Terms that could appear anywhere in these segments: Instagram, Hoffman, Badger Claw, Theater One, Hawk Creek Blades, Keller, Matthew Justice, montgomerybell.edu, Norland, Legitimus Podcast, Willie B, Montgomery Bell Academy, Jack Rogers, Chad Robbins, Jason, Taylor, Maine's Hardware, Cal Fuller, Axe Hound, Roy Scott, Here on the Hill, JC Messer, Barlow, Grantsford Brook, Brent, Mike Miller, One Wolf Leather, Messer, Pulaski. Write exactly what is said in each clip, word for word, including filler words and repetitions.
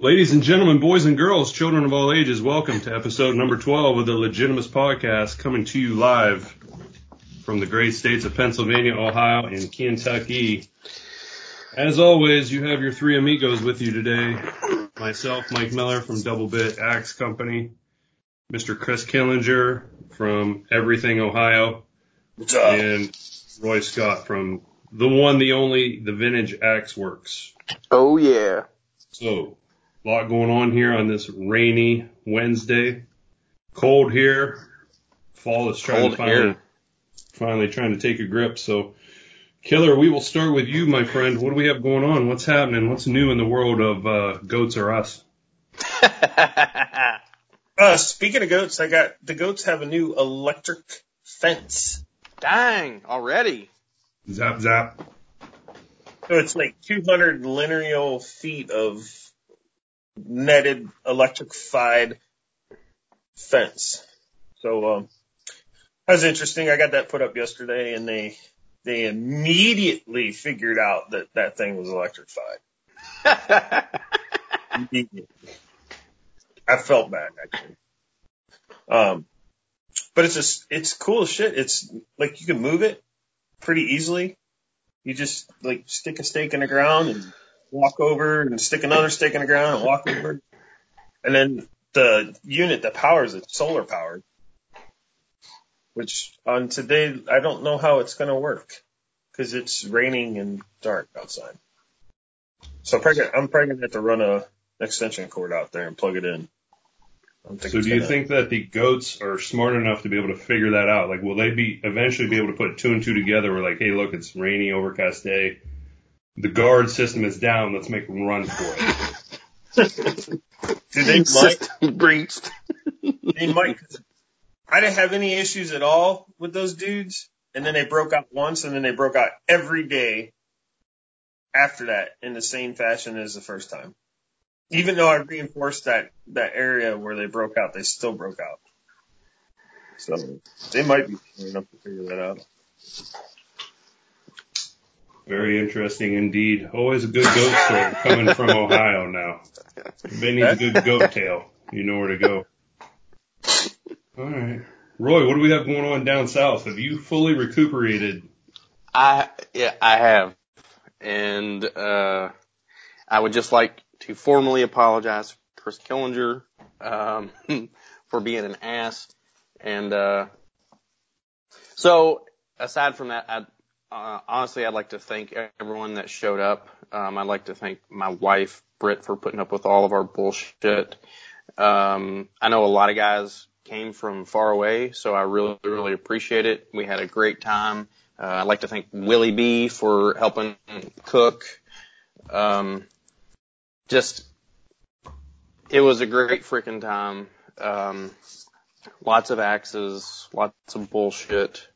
Ladies and gentlemen, boys and girls, children of all ages, welcome to episode number twelve of the Legitimus Podcast, coming to you live from the great states of Pennsylvania, Ohio, and Kentucky. As always, you have your three amigos with you today. Myself, Mike Miller from Double Bit Axe Company, Mister Chris Killinger from Everything Ohio, and Roy Scott from the one, the only, the Vintage Axe Works. Oh, yeah. So, a lot going on here on this rainy Wednesday. Cold here. Fall is trying Cold to finally, finally trying to take a grip. So, Keller, we will start with you, my friend. What do we have going on? What's happening? What's new in the world of uh, goats or us? uh, speaking of goats, I got the goats have a new electric fence. Dang, already. Zap, zap. So it's like two hundred linear feet of netted, electrified fence. So um, that was interesting. I got that put up yesterday, and they they immediately figured out that that thing was electrified. I felt bad, actually. Um, but it's just, it's cool as shit. It's like you can move it pretty easily. You just like stick a stake in the ground and walk over and stick another stake in the ground and walk over. And then the unit that powers it, solar powered, which on today, I don't know how it's going to work because it's raining and dark outside. So I'm probably going to have to run a extension cord out there and plug it in. So do you think that the goats are smart enough to be able to figure that out? Like, will they be eventually be able to put two and two together? We're like, hey, look, it's rainy, overcast day. The guard system is down. Let's make them run for it. They might breached. They might. I didn't have any issues at all with those dudes, and then they broke out once, and then they broke out every day after that in the same fashion as the first time. Even though I reinforced that that area where they broke out, they still broke out. So they might be smart enough to figure that out. Very interesting indeed. Always a good goat story coming from Ohio now. If they need a good goat tail, you know where to go. All right. Roy, what do we have going on down south? Have you fully recuperated? I yeah, I have. And uh I would just like to formally apologize to Chris Killinger um for being an ass. And uh so aside from that, I Uh, honestly, I'd like to thank everyone that showed up. Um, I'd like to thank my wife, Britt, for putting up with all of our bullshit. Um, I know a lot of guys came from far away, so I really, really appreciate it. We had a great time. Uh, I'd like to thank Willie B for helping cook. Um, just, it was a great freaking time. Um, lots of axes, lots of bullshit.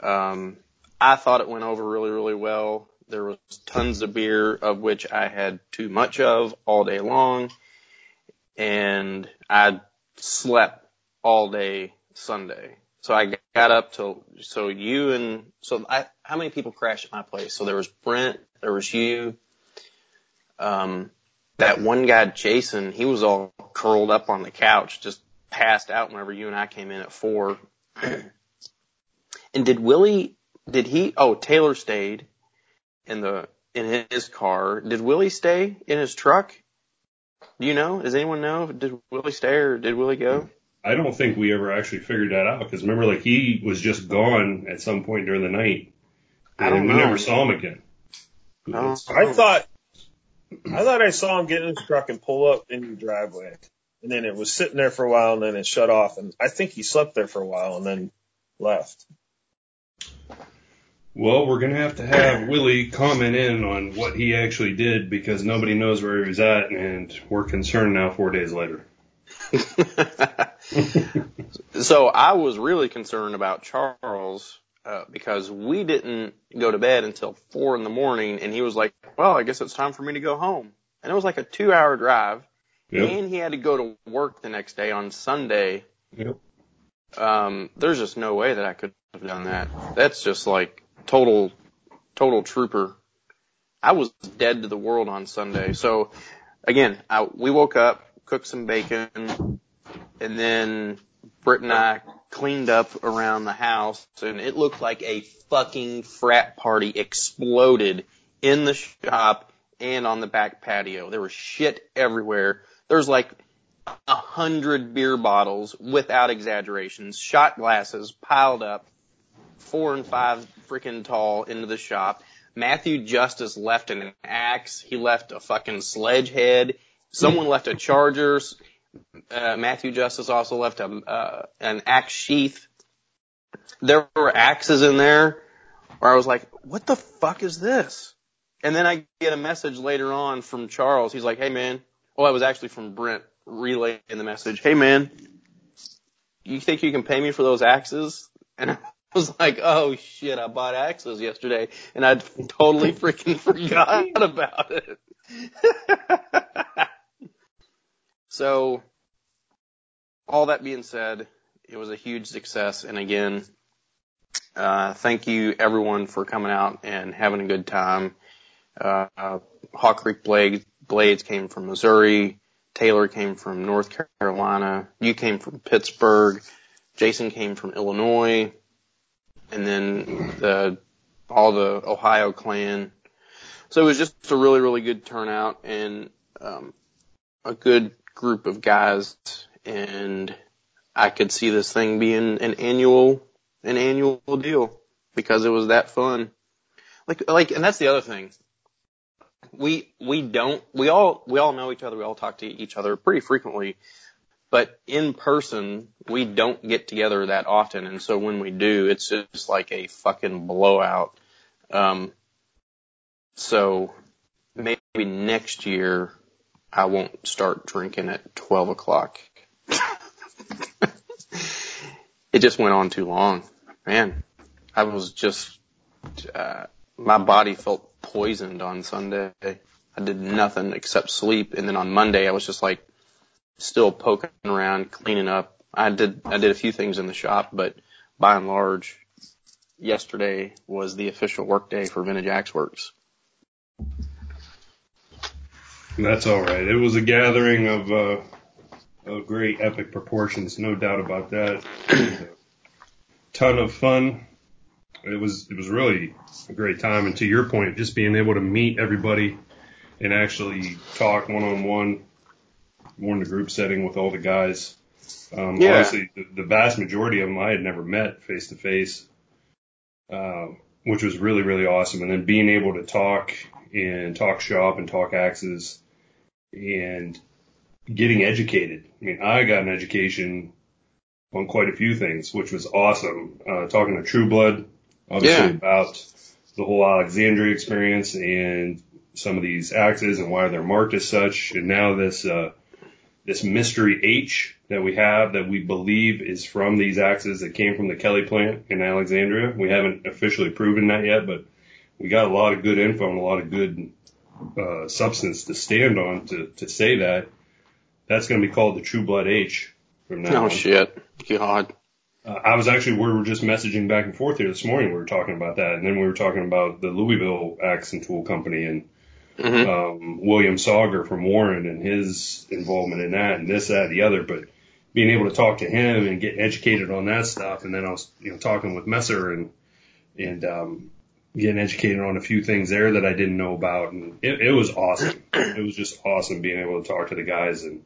Um, I thought it went over really, really well. There was tons of beer, of which I had too much of all day long, and I slept all day Sunday. So I got up till, so you and, so I, how many people crashed at my place? So there was Brent, there was you, um, that one guy, Jason, he was all curled up on the couch, just passed out whenever you and I came in at four. And did Willie... Did he? Oh, Taylor stayed in the in his car. Did Willie stay in his truck? Do you know? Does anyone know? Did Willie stay or did Willie go? I don't think we ever actually figured that out because remember, like he was just gone at some point during the night, and I don't we know. never saw him again. I, I thought I thought I saw him get in his truck and pull up in your driveway, and then it was sitting there for a while, and then it shut off, and I think he slept there for a while and then left. Well, we're going to have to have Willie comment in on what he actually did because nobody knows where he was at, and we're concerned now four days later. So I was really concerned about Charles uh, because we didn't go to bed until four in the morning, and he was like, well, I guess it's time for me to go home. And it was like a two-hour drive, yep. And he had to go to work the next day on Sunday. Yep. Um, there's just no way that I could have done that. That's just like total, total trooper. I was dead to the world on Sunday. So again, I, we woke up, cooked some bacon, and then Britt and I cleaned up around the house, and it looked like a fucking frat party exploded in the shop and on the back patio. There was shit everywhere. There's like a hundred beer bottles, without exaggerations, shot glasses piled up four and five freaking tall into the shop. Matthew Justice left an axe. He left a fucking sledge head. Someone left a charger. Uh, Matthew Justice also left a, uh, an axe sheath. There were axes in there where I was like, what the fuck is this? And then I get a message later on from Charles. He's like, hey, man. Oh, it was actually from Brent relaying the message. Hey, man, you think you can pay me for those axes? And I was like, oh, shit, I bought axes yesterday, and I totally freaking forgot about it. So, all that being said, it was a huge success. And again, uh, thank you everyone for coming out and having a good time. Uh, Hawk Creek Blades, Blades came from Missouri. Taylor came from North Carolina. You came from Pittsburgh. Jason came from Illinois. And then the, all the Ohio clan. So it was just a really, really good turnout and, um, a good group of guys, and I could see this thing being an annual, an annual deal because it was that fun. Like, like, and that's the other thing. We, we don't, we all, we all know each other. We all talk to each other pretty frequently, but in person, we don't get together that often. And so when we do, it's just like a fucking blowout. Um, so maybe next year, I won't start drinking at twelve o'clock. It just went on too long. Man, I was just, uh, my body felt poisoned on Sunday. I did nothing except sleep. And then on Monday, I was just like still poking around, cleaning up. I did, I did a few things in the shop, but by and large, yesterday was the official work day for Vintage Axe Works. That's all right. It was a gathering of, uh, of great epic proportions, no doubt about that. A ton of fun. It was it was really a great time. And to your point, just being able to meet everybody and actually talk one on one, more in a group setting with all the guys. Um, yeah. Honestly, the, the vast majority of them I had never met face to face, which was really really awesome. And then being able to talk and talk shop and talk axes. And getting educated. I mean, I got an education on quite a few things, which was awesome. Uh, talking to True Blood, obviously, yeah. about the whole Alexandria experience and some of these axes and why they're marked as such. And now this, uh, this mystery H that we have that we believe is from these axes that came from the Kelly plant in Alexandria. We haven't officially proven that yet, but we got a lot of good info and a lot of good Uh, substance to stand on to, to say that. That's going to be called the True Blood H from now on. Oh, shit. God. Uh, I was actually, we were just messaging back and forth here this morning. We were talking about that. And then we were talking about the Louisville Axe and Tool Company and mm-hmm. um, William Sauger from Warren and his involvement in that and this, that, the other. But being able to talk to him and getting educated on that stuff. And then I was, you know, talking with Messer and, and, um, getting educated on a few things there that I didn't know about. And it, it was awesome. It was just awesome being able to talk to the guys and,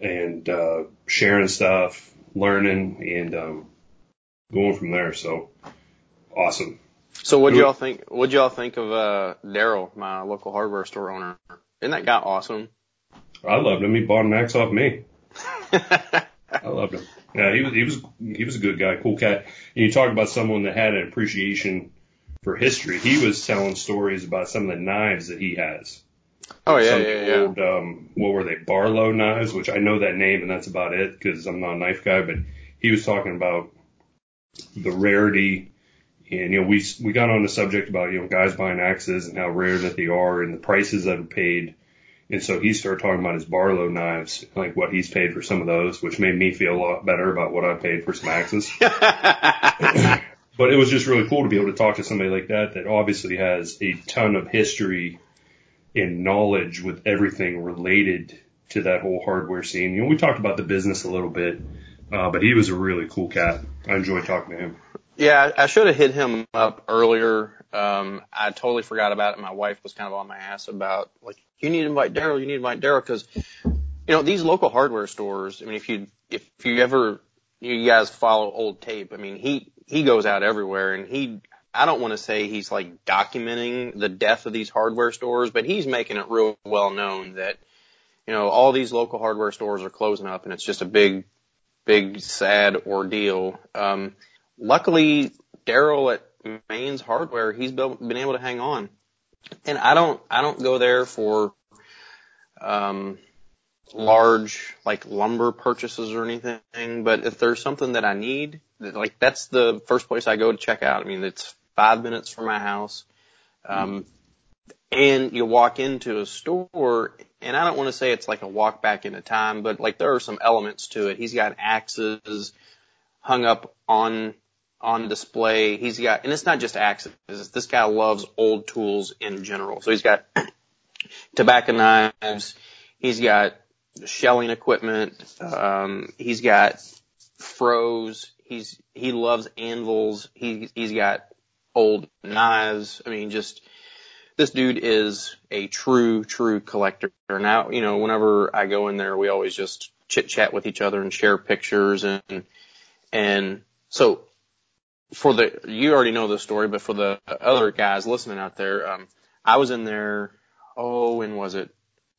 and, uh, sharing stuff, learning and, um, going from there. So awesome. So what'd y'all think? What'd y'all think of, uh, Darryl, my local hardware store owner? Isn't that guy awesome? I loved him. He bought an axe off me. I loved him. Yeah. He was, he was, he was a good guy. Cool cat. And you talk about someone that had an appreciation for history. He was telling stories about some of the knives that he has. Oh, yeah, some yeah, old, yeah. Um, what were they, Barlow knives, which I know that name, and that's about it, because I'm not a knife guy, but he was talking about the rarity, and, you know, we we got on the subject about, you know, guys buying axes and how rare that they are and the prices that are paid, and so he started talking about his Barlow knives, like what he's paid for some of those, which made me feel a lot better about what I paid for some axes. But it was just really cool to be able to talk to somebody like that that obviously has a ton of history and knowledge with everything related to that whole hardware scene. You know, we talked about the business a little bit, uh, but he was a really cool cat. I enjoyed talking to him. Yeah, I should have hit him up earlier. Um, I totally forgot about it. My wife was kind of on my ass about, like, you need to invite Darryl, you need to invite Darryl, because, you know, these local hardware stores, I mean, if you if you ever, you guys follow old tape, I mean, he, he goes out everywhere, and he, I don't want to say he's, like, documenting the death of these hardware stores, but he's making it real well known that, you know, all these local hardware stores are closing up, and it's just a big, big, sad ordeal. Um, luckily, Darryl at Maine's Hardware, he's been able to hang on. And I don't, I don't go there for, um, large, like, lumber purchases or anything, but if there's something that I need, like, that's the first place I go to check out. I mean, it's five minutes from my house. Um, and you walk into a store, and I don't want to say it's like a walk back into time, but, like, there are some elements to it. He's got axes hung up on, on display. He's got, and it's not just axes. This guy loves old tools in general. So he's got tobacco knives. He's got shelling equipment. Um, he's got froze. He's, he loves anvils. He, he's got old knives. I mean, just, this dude is a true, true collector. Now, you know, whenever I go in there, we always just chit chat with each other and share pictures. And, and so for the, you already know the story, but for the other guys listening out there, um, I was in there, oh, when was it?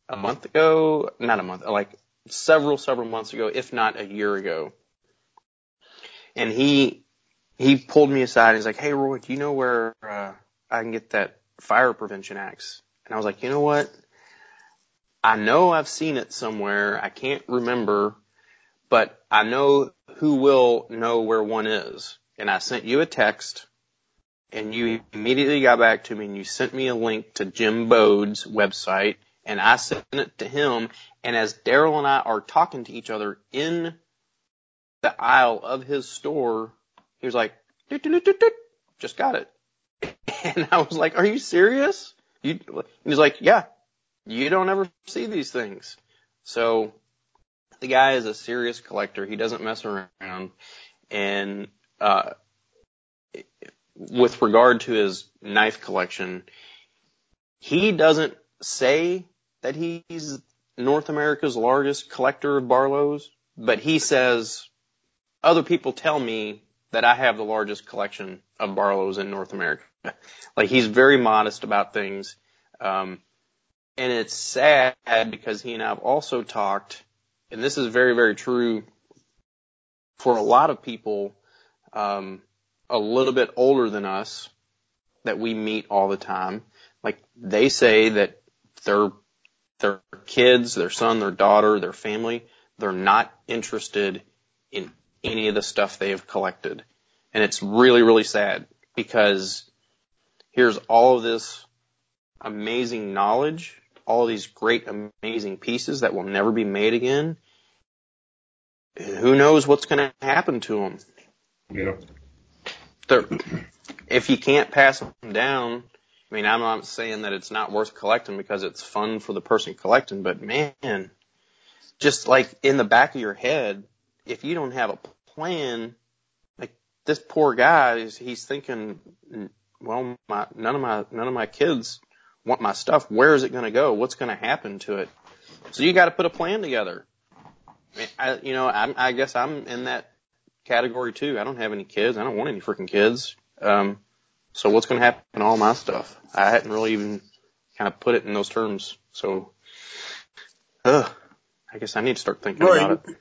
A month ago? Not a month, like several, several months ago, if not a year ago. And he, he pulled me aside and he's like, hey, Roy, do you know where, uh, I can get that fire prevention axe? And I was like, you know what? I know I've seen it somewhere. I can't remember, but I know who will know where one is. And I sent you a text and you immediately got back to me and you sent me a link to Jim Bode's website and I sent it to him. And as Darryl and I are talking to each other in the aisle of his store, he was like, doot, doot, doot, doot, just got it. And I was like, are you serious? You, and he's like, yeah, you don't ever see these things. So the guy is a serious collector. He doesn't mess around. And, uh, with regard to his knife collection, he doesn't say that he's North America's largest collector of Barlows, but he says, other people tell me that I have the largest collection of Barlows in North America. Like, he's very modest about things. Um, and it's sad because he and I have also talked, and this is very, very true for a lot of people, um, a little bit older than us that we meet all the time. Like, they say that their, their kids, their son, their daughter, their family, they're not interested in any of the stuff they have collected. And it's really, really sad because here's all of this amazing knowledge, all these great, amazing pieces that will never be made again. And who knows what's going to happen to them? Yeah. They're, if you can't pass them down, I mean, I'm not saying that it's not worth collecting because it's fun for the person collecting, but man, just like in the back of your head, if you don't have a plan, like this poor guy is, he's thinking, well, my, none of my, none of my kids want my stuff. Where is it going to go? What's going to happen to it? So you got to put a plan together. I, you know, I, I guess I'm in that category too. I don't have any kids. I don't want any freaking kids. Um, so what's going to happen to all my stuff? I hadn't really even kind of put it in those terms. So, uh, I guess I need to start thinking Roy, about it.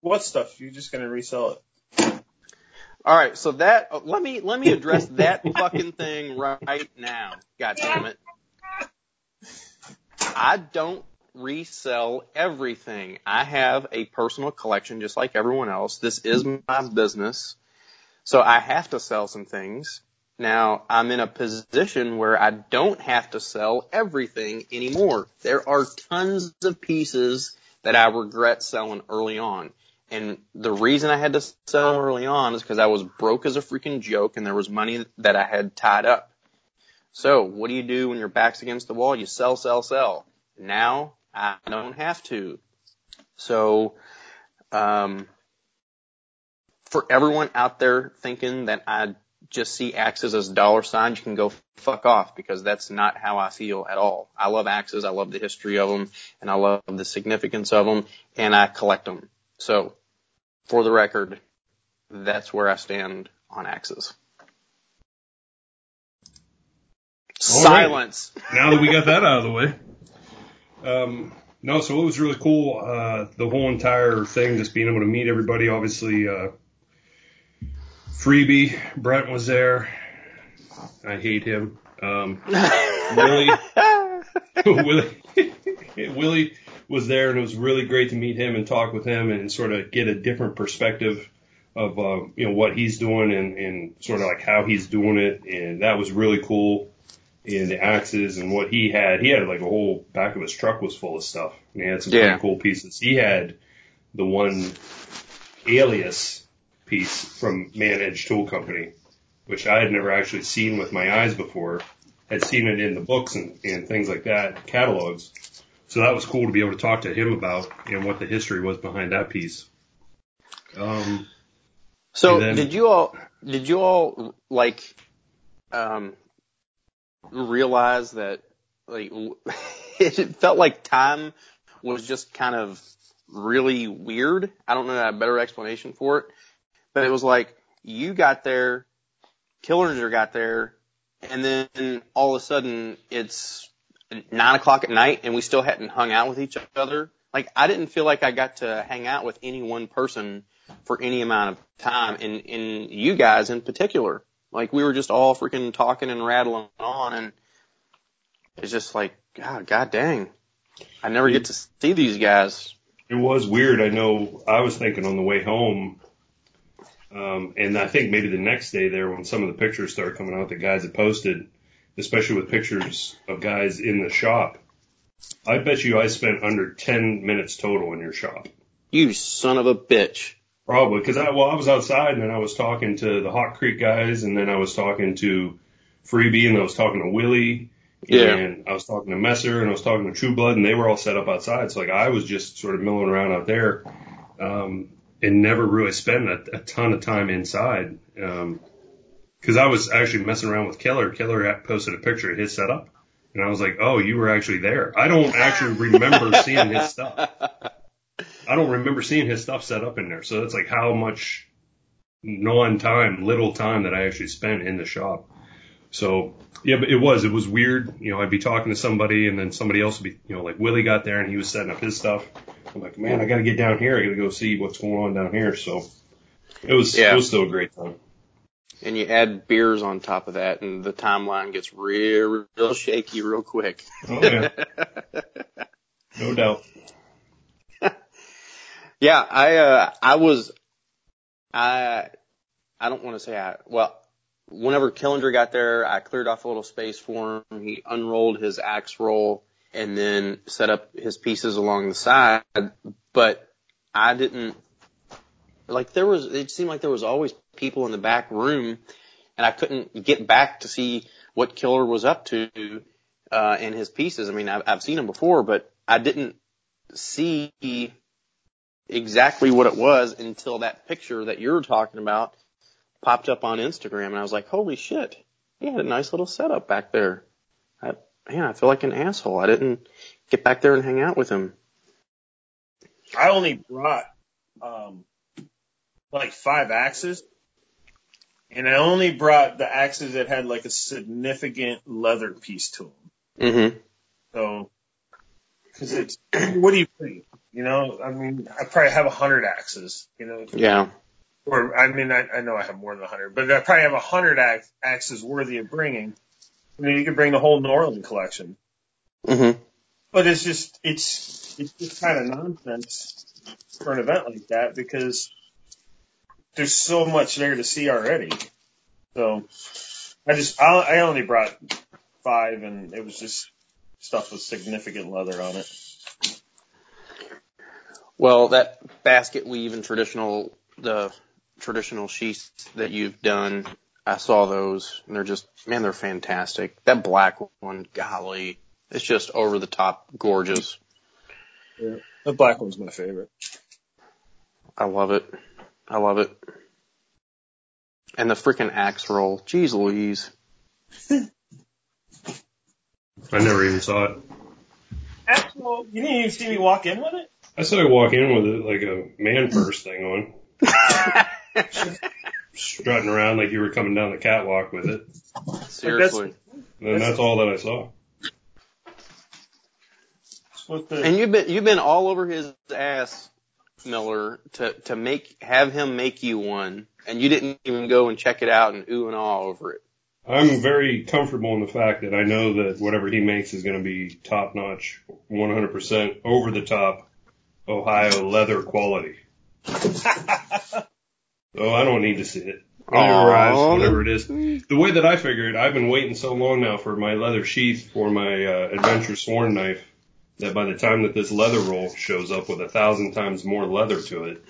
What stuff? You're just going to resell it. All right. So that, let me, let me address that fucking thing right now. God damn it. I don't resell everything. I have a personal collection just like everyone else. This is my business. So I have to sell some things. Now I'm in a position where I don't have to sell everything anymore. There are tons of pieces that I regret selling early on. And the reason I had to sell early on is because I was broke as a freaking joke and there was money that I had tied up. So what do you do when your back's against the wall? You sell, sell, sell. Now I don't have to. So um for everyone out there thinking that I just see axes as dollar signs, you can go fuck off, because that's not how I feel at all. I love axes. I love the history of them, and I love the significance of them, and I collect them. So for the record, that's where I stand on axes. All silence. Right. Now that we got that out of the way. Um, no, so it was really cool. Uh, the whole entire thing, just being able to meet everybody. Obviously, uh, Freebie, Brent was there. I hate him. Um, Willie, Willie, Willie was there, and it was really great to meet him and talk with him and sort of get a different perspective of, uh, you know, what he's doing and, and sort of like how he's doing it. And that was really cool. And the axes and what he had, he had like a whole back of his truck was full of stuff. And he had some yeah. pretty cool pieces. He had the one alias piece from Man Edge Tool Company, which I had never actually seen with my eyes before. I'd seen it in the books and, and things like that, catalogs. So that was cool to be able to talk to him about and what the history was behind that piece. Um, so then, did you all, did you all like, um, realize that, like, it felt like time was just kind of really weird? I don't know a better explanation for it, but it was like you got there, Killinger got there, and then all of a sudden it's nine o'clock at night and we still hadn't hung out with each other. Like, I didn't feel like I got to hang out with any one person for any amount of time, and, and you guys in particular. Like, we were just all freaking talking and rattling on, and it's just like, God, God dang. I never get to see these guys. It was weird. I know I was thinking on the way home, um, and I think maybe the next day there when some of the pictures started coming out, the guys had posted, especially with pictures of guys in the shop, I bet you I spent under ten minutes total in your shop. You son of a bitch. Probably, because I, well, I was outside, and then I was talking to the Hawk Creek guys, and then I was talking to Freebie, and I was talking to Willie, yeah. and I was talking to Messer, and I was talking to True Blood, and they were all set up outside. So, like, I was just sort of milling around out there um, and never really spent a, a ton of time inside, because um, I was actually messing around with Keller. Keller posted a picture of his setup, and I was like, oh, you were actually there. I don't actually remember seeing his stuff. I don't remember seeing his stuff set up in there. So that's like how much non-time, little time that I actually spent in the shop. So, yeah, but it was. It was weird. You know, I'd be talking to somebody, and then somebody else would be, you know, like Willie got there, and he was setting up his stuff. I'm like, man, I got to get down here. I got to go see what's going on down here. So it was, yeah. it was still a great time. And you add beers on top of that, and the timeline gets real, real shaky real quick. Oh, yeah. No doubt. Yeah, I, uh, I was, I, I don't want to say I, well, whenever Killinger got there, I cleared off a little space for him. He unrolled his axe roll and then set up his pieces along the side. But I didn't, like, there was, it seemed like there was always people in the back room, and I couldn't get back to see what Killer was up to, uh, in his pieces. I mean, I've, I've seen him before, but I didn't see exactly what it was until that picture that you were talking about popped up on Instagram, and I was like, holy shit, he had a nice little setup back there. I, man, I feel like an asshole. I didn't get back there and hang out with him. I only brought um, like five axes, and I only brought the axes that had like a significant leather piece to them. Mm-hmm. So, because it's, what do you think? You know, I mean, I probably have a hundred axes, you know. Yeah. Or, I mean, I, I know I have more than a hundred, but I probably have a hundred ax- axes worthy of bringing. I mean, you could bring the whole Norland collection. Mm-hmm. But it's just, it's, it's just kind of nonsense for an event like that, because there's so much there to see already. So, I just, I, I only brought five, and it was just stuff with significant leather on it. Well, that basket weave and traditional, the traditional sheaths that you've done, I saw those, and they're just, man, they're fantastic. That black one, golly, it's just over the top gorgeous. Yeah, the black one's my favorite. I love it. I love it. And the freaking axe roll. Jeez Louise. I never even saw it. Axe roll? You didn't even see me walk in with it? I said I walk in with it like a man purse thing on. Strutting around like you were coming down the catwalk with it. Seriously. And that's all that I saw. And you've been, you've been all over his ass, Miller, to, to make, have him make you one, and you didn't even go and check it out and ooh and ah over it. I'm very comfortable in the fact that I know that whatever he makes is going to be top notch, one hundred percent over the top Ohio leather quality. Oh, I don't need to see it. It arrives, whatever it is. The way that I figure it, I've been waiting so long now for my leather sheath for my uh, Adventure Sworn knife that by the time that this leather roll shows up with a thousand times more leather to it,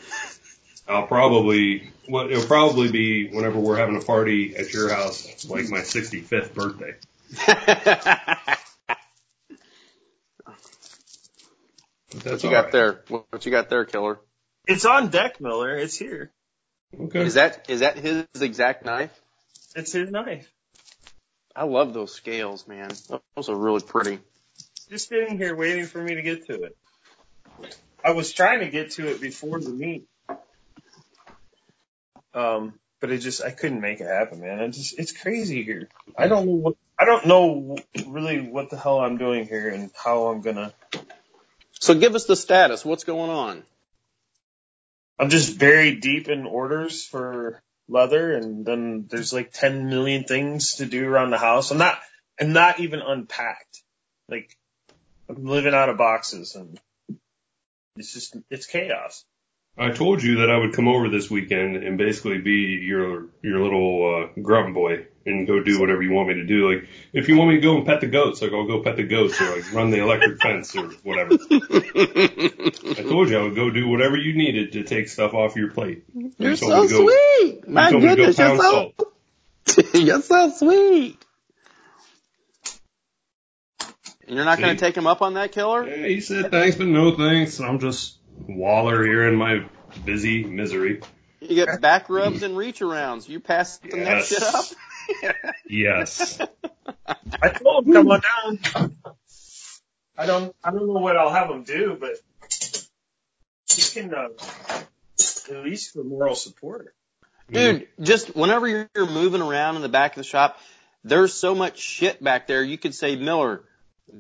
I'll probably, well, it'll probably be whenever we're having a party at your house, like my sixty-fifth birthday. What you got right. there? What you got there, Killer? It's on deck, Miller. It's here. Okay. Is that, is that his exact knife? It's his knife. I love those scales, man. Those are really pretty. Just sitting here waiting for me to get to it. I was trying to get to it before the meet. Um, but it just, I couldn't make it happen, man. It just, it's crazy here. I don't know what, I don't know really what the hell I'm doing here and how I'm gonna. So give us the status. What's going on? I'm just buried deep in orders for leather, and then there's like ten million things to do around the house. I'm not, I'm not even unpacked. Like, I'm living out of boxes, and it's just, it's chaos. I told you that I would come over this weekend and basically be your, your little, uh, grunt boy and go do whatever you want me to do. Like, if you want me to go and pet the goats, like, I'll go pet the goats or like run the electric fence or whatever. I told you I would go do whatever you needed to take stuff off your plate. You're you so go, sweet. My you goodness, go you're so, you're so sweet. And you're not going to take him up on that, Killer? Yeah, he said thanks, but no thanks. I'm just Waller here in my busy misery. You get back rubs and reach arounds. You pass the yes. next shit up? Yes. I told him, come on down. I don't, I don't know what I'll have him do, but he can, uh, at least for moral support. Dude, just whenever you're moving around in the back of the shop, there's so much shit back there. You could say, Miller,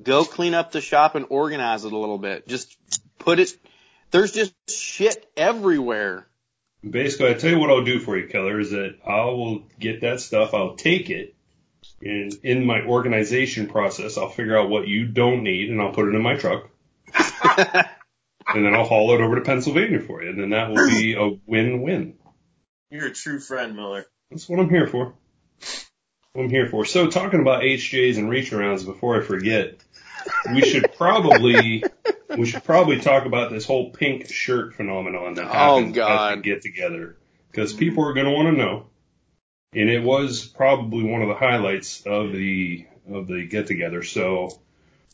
go clean up the shop and organize it a little bit. Just put it. There's just shit everywhere. Basically, I tell you what I'll do for you, Keller, is that I will get that stuff, I'll take it, and in my organization process, I'll figure out what you don't need, and I'll put it in my truck, and then I'll haul it over to Pennsylvania for you, and then that will be a win-win. You're a true friend, Miller. That's what I'm here for. That's what I'm here for. So, talking about H Js and reach-arounds, before I forget, we should probably... We should probably talk about this whole pink shirt phenomenon that happened oh, God. at the get-together, because people are going to want to know, and it was probably one of the highlights of the of the get-together. So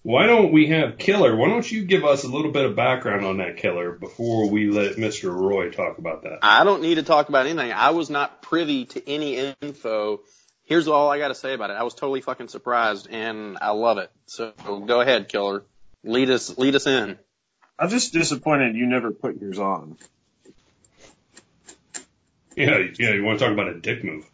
why don't we have Killer? Why don't you give us a little bit of background on that, Killer, before we let Mister Roy talk about that? I don't need to talk about anything. I was not privy to any info. Here's all I got to say about it. I was totally fucking surprised, and I love it. So go ahead, Killer. Lead us, lead us in. I'm just disappointed you never put yours on. Yeah, yeah. You want to talk about a dick move?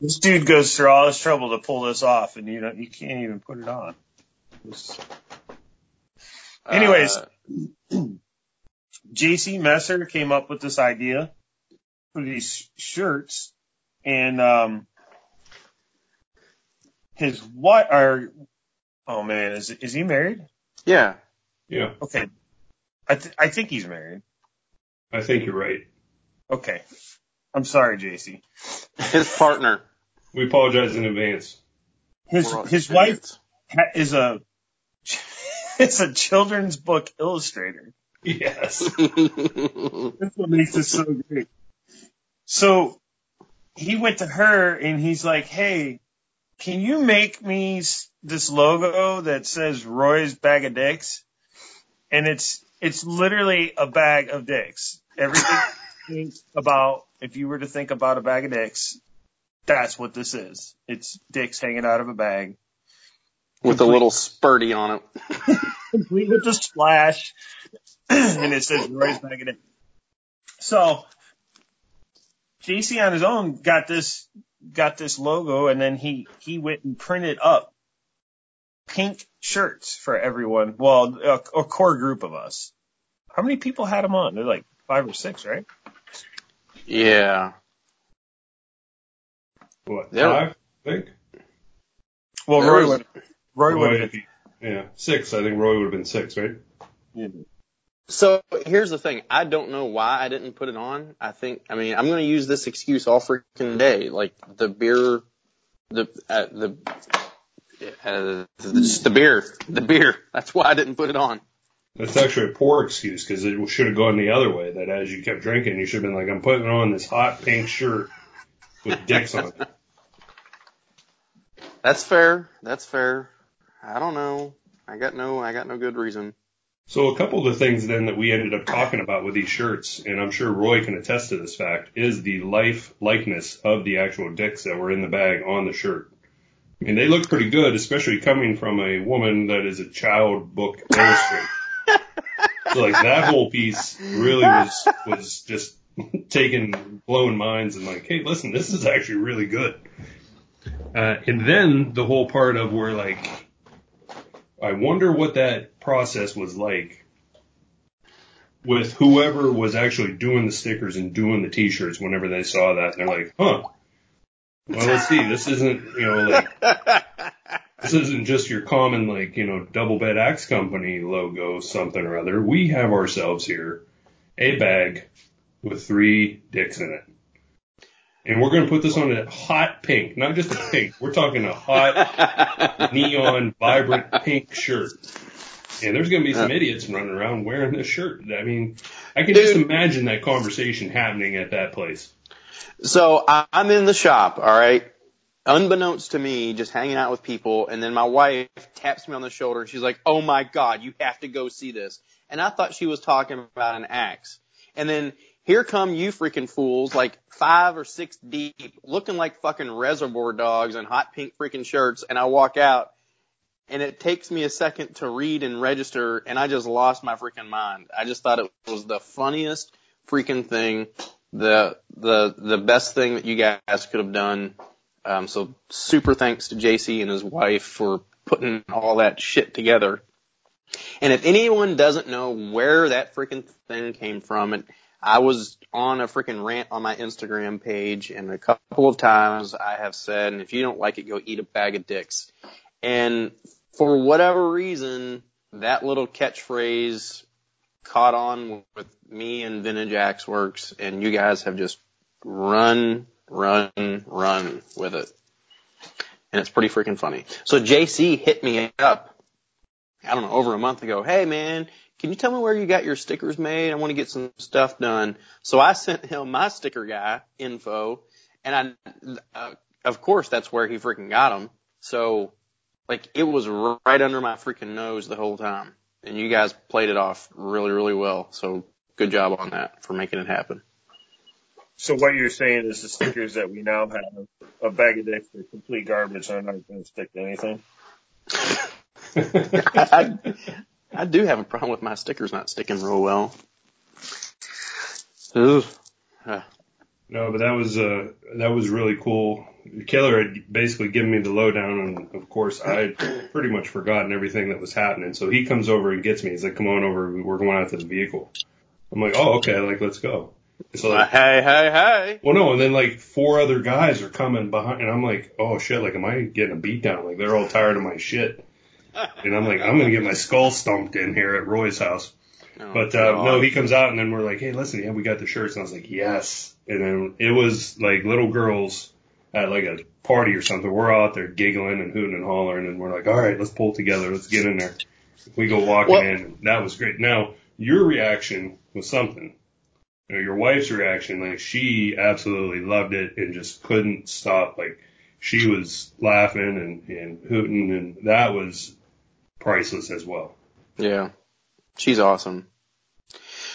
This dude goes through all this trouble to pull this off, and you don't, you can't even put it on. Just... Anyways, uh, J C Messer came up with this idea for these shirts, and um, his what are. Oh man, is is he married? Yeah. Yeah. Okay. I th- I think he's married. I think you're right. Okay. I'm sorry, J C. His partner. We apologize in advance. His his wife is a is a children's book illustrator. Yes. That's what makes this so great. So he went to her and he's like, hey, can you make me this logo that says Roy's Bag of Dicks? And it's it's literally a bag of dicks. Everything you think about, if you were to think about a bag of dicks, that's what this is. It's dicks hanging out of a bag. With complete, a little spurty on it. Complete with a splash. And it says Roy's Bag of Dicks. So J C on his own got this got this logo, and then he, he went and printed up pink shirts for everyone. Well, a, a core group of us. How many people had them on? They're like five or six, right? Yeah. What, yeah. five, I think? Well, there Roy was, would Roy would have been. Yeah, six. I think Roy would have been six, right? Yeah. So here's the thing. I don't know why I didn't put it on. I think, I mean, I'm going to use this excuse all freaking day. Like the beer, the, uh, the, uh, just the beer, the beer. That's why I didn't put it on. That's actually a poor excuse because it should have gone the other way. That as you kept drinking, you should have been like, I'm putting on this hot pink shirt with dicks on it. That's fair. That's fair. I don't know. I got no, I got no good reason. So a couple of the things then that we ended up talking about with these shirts, and I'm sure Roy can attest to this fact, is the life likeness of the actual dicks that were in the bag on the shirt. I mean, they look pretty good, especially coming from a woman that is a child book illustrator. So like that whole piece really was, was just taking blown minds and like, hey, listen, this is actually really good. Uh, and then the whole part of where like, I wonder what that process was like with whoever was actually doing the stickers and doing the T-shirts whenever they saw that. And they're like, huh, well, let's see. This isn't, you know, like, this isn't just your common, like, you know, Double Bit Axe Company logo, something or other. We have ourselves here a bag with three dicks in it. And we're going to put this on a hot pink, not just a pink. We're talking a hot, neon, vibrant pink shirt. And there's going to be some idiots running around wearing this shirt. I mean, I can Dude. just imagine that conversation happening at that place. So I'm in the shop, all right, unbeknownst to me, just hanging out with people. And then my wife taps me on the shoulder, and she's like, oh, my God, you have to go see this. And I thought she was talking about an axe. And then here come you freaking fools, like five or six deep, looking like fucking Reservoir Dogs in hot pink freaking shirts, and I walk out, and it takes me a second to read and register, and I just lost my freaking mind. I just thought it was the funniest freaking thing, the the the best thing that you guys could have done. Um, so super thanks to J C and his wife for putting all that shit together. And if anyone doesn't know where that freaking thing came from, it I was on a freaking rant on my Instagram page, and a couple of times I have said, and if you don't like it, go eat a bag of dicks. And for whatever reason, that little catchphrase caught on with me and Vintage Axe Works, and you guys have just run, run, run with it. And it's pretty freaking funny. So J C hit me up, I don't know, over a month ago. Hey, man, can you tell me where you got your stickers made? I want to get some stuff done. So I sent him my sticker guy info, and I, uh, of course, that's where he freaking got them. So, like, it was right under my freaking nose the whole time. And you guys played it off really, really well. So good job on that for making it happen. So what you're saying is the stickers that we now have, a bag of dicks, they're complete garbage. I'm not going to stick to anything. I, I do have a problem with my stickers not sticking real well. Ugh. No, but that was uh, that was really cool. Keller had basically given me the lowdown, and of course I had pretty much forgotten everything that was happening. So he comes over and gets me. He's like, "Come on over, we're going out to the vehicle." I'm like, "Oh, okay, like let's go." So like, hey, hey, hey. Well, no, and then like four other guys are coming behind, and I'm like, "Oh shit! Like, am I getting a beat down? Like, they're all tired of my shit." And I'm like, I'm going to get my skull stomped in here at Roy's house. Oh, but, uh, God. No, he comes out, and then we're like, hey, listen, yeah, we got the shirts. And I was like, yes. And then it was like little girls at like a party or something. We're out there giggling and hooting and hollering, and we're like, all right, let's pull together. Let's get in there. We go walking well, in. That was great. Now, your reaction was something. your wife's reaction, like, she absolutely loved it and just couldn't stop. Like, she was laughing and, and hooting, and that was priceless as well. Yeah, she's awesome.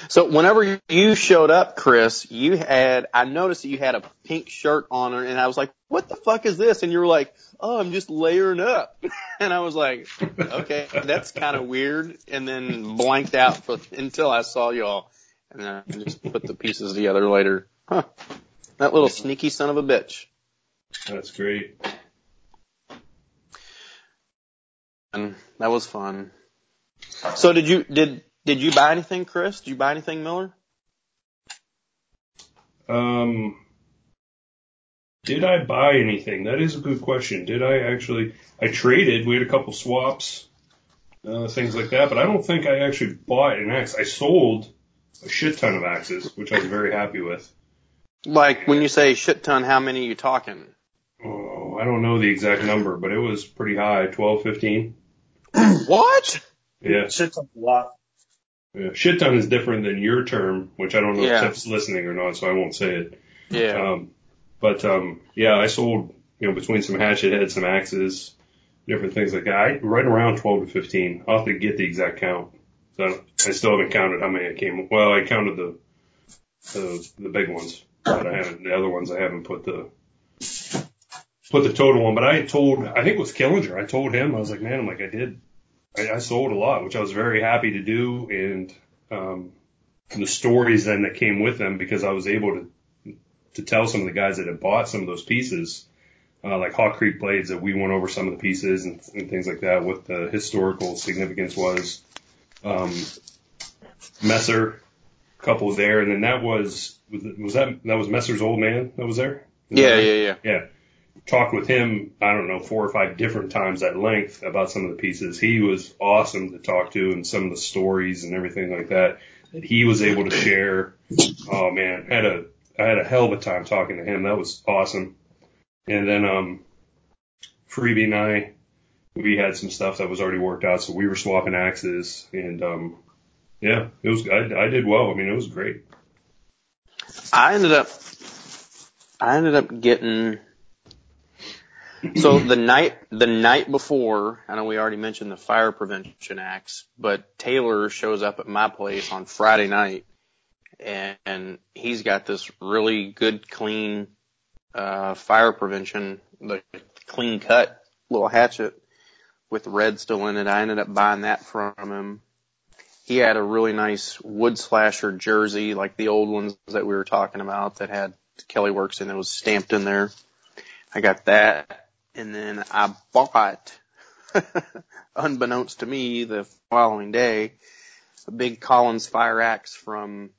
So whenever you showed up, Chris, you had, I noticed that you had a pink shirt on, and I was like, what the fuck is this? And you were like, oh, I'm just layering up. And I was like, okay, that's kind of weird. And then blanked out for, until I saw y'all. And then I just put the pieces together later. Huh. That little sneaky son of a bitch. That's great. And that was fun. So did you, did, Did you buy anything, Chris? Did you buy anything, Miller? Um, did I buy anything? That is a good question. Did I actually? I traded. We had a couple swaps, uh, things like that. But I don't think I actually bought an axe. I sold a shit ton of axes, which I was very happy with. Like, when you say shit ton, how many are you talking? Oh, I don't know the exact number, but it was pretty high, twelve, fifteen. What? Yeah. Shit ton a lot. Yeah, shit ton is different than your term, which I don't know yeah. if Tiff's listening or not, so I won't say it. Yeah. Um, but, um, yeah, I sold, you know, between some hatchet heads, some axes, different things like that, I, right around twelve to fifteen. I'll have to get the exact count. So I, I still haven't counted how many I came. Well, I counted the, the, the big ones, but I haven't, the other ones I haven't put the, put the total on. But I told, I think it was Killinger, I told him, I was like, man, I'm like, I did. I sold a lot, which I was very happy to do, and um, the stories then that came with them, because I was able to to tell some of the guys that had bought some of those pieces, uh, like Hawk Creek Blades, that we went over some of the pieces and, and things like that, what the historical significance was. Um, Messer, a couple there, and then that was was that that was Messer's old man that was there. Is yeah, yeah, yeah, yeah. Talked with him, I don't know, four or five different times at length about some of the pieces. He was awesome to talk to, and some of the stories and everything like that that he was able to share. Oh man, I had a I had a hell of a time talking to him. That was awesome. And then um, Freebie and I, we had some stuff that was already worked out, so we were swapping axes, and um, yeah, it was. I, I did well. I mean, it was great. I ended up, I ended up getting. So the night, the night before, I know we already mentioned the fire prevention axe, but Taylor shows up at my place on Friday night, and, and he's got this really good, clean, uh, fire prevention, the clean cut little hatchet with red still in it. I ended up buying that from him. He had a really nice wood slasher jersey, like the old ones that we were talking about that had Kelly Works in it, was stamped in there. I got that. And then I bought, unbeknownst to me, the following day, a big Collins fire axe from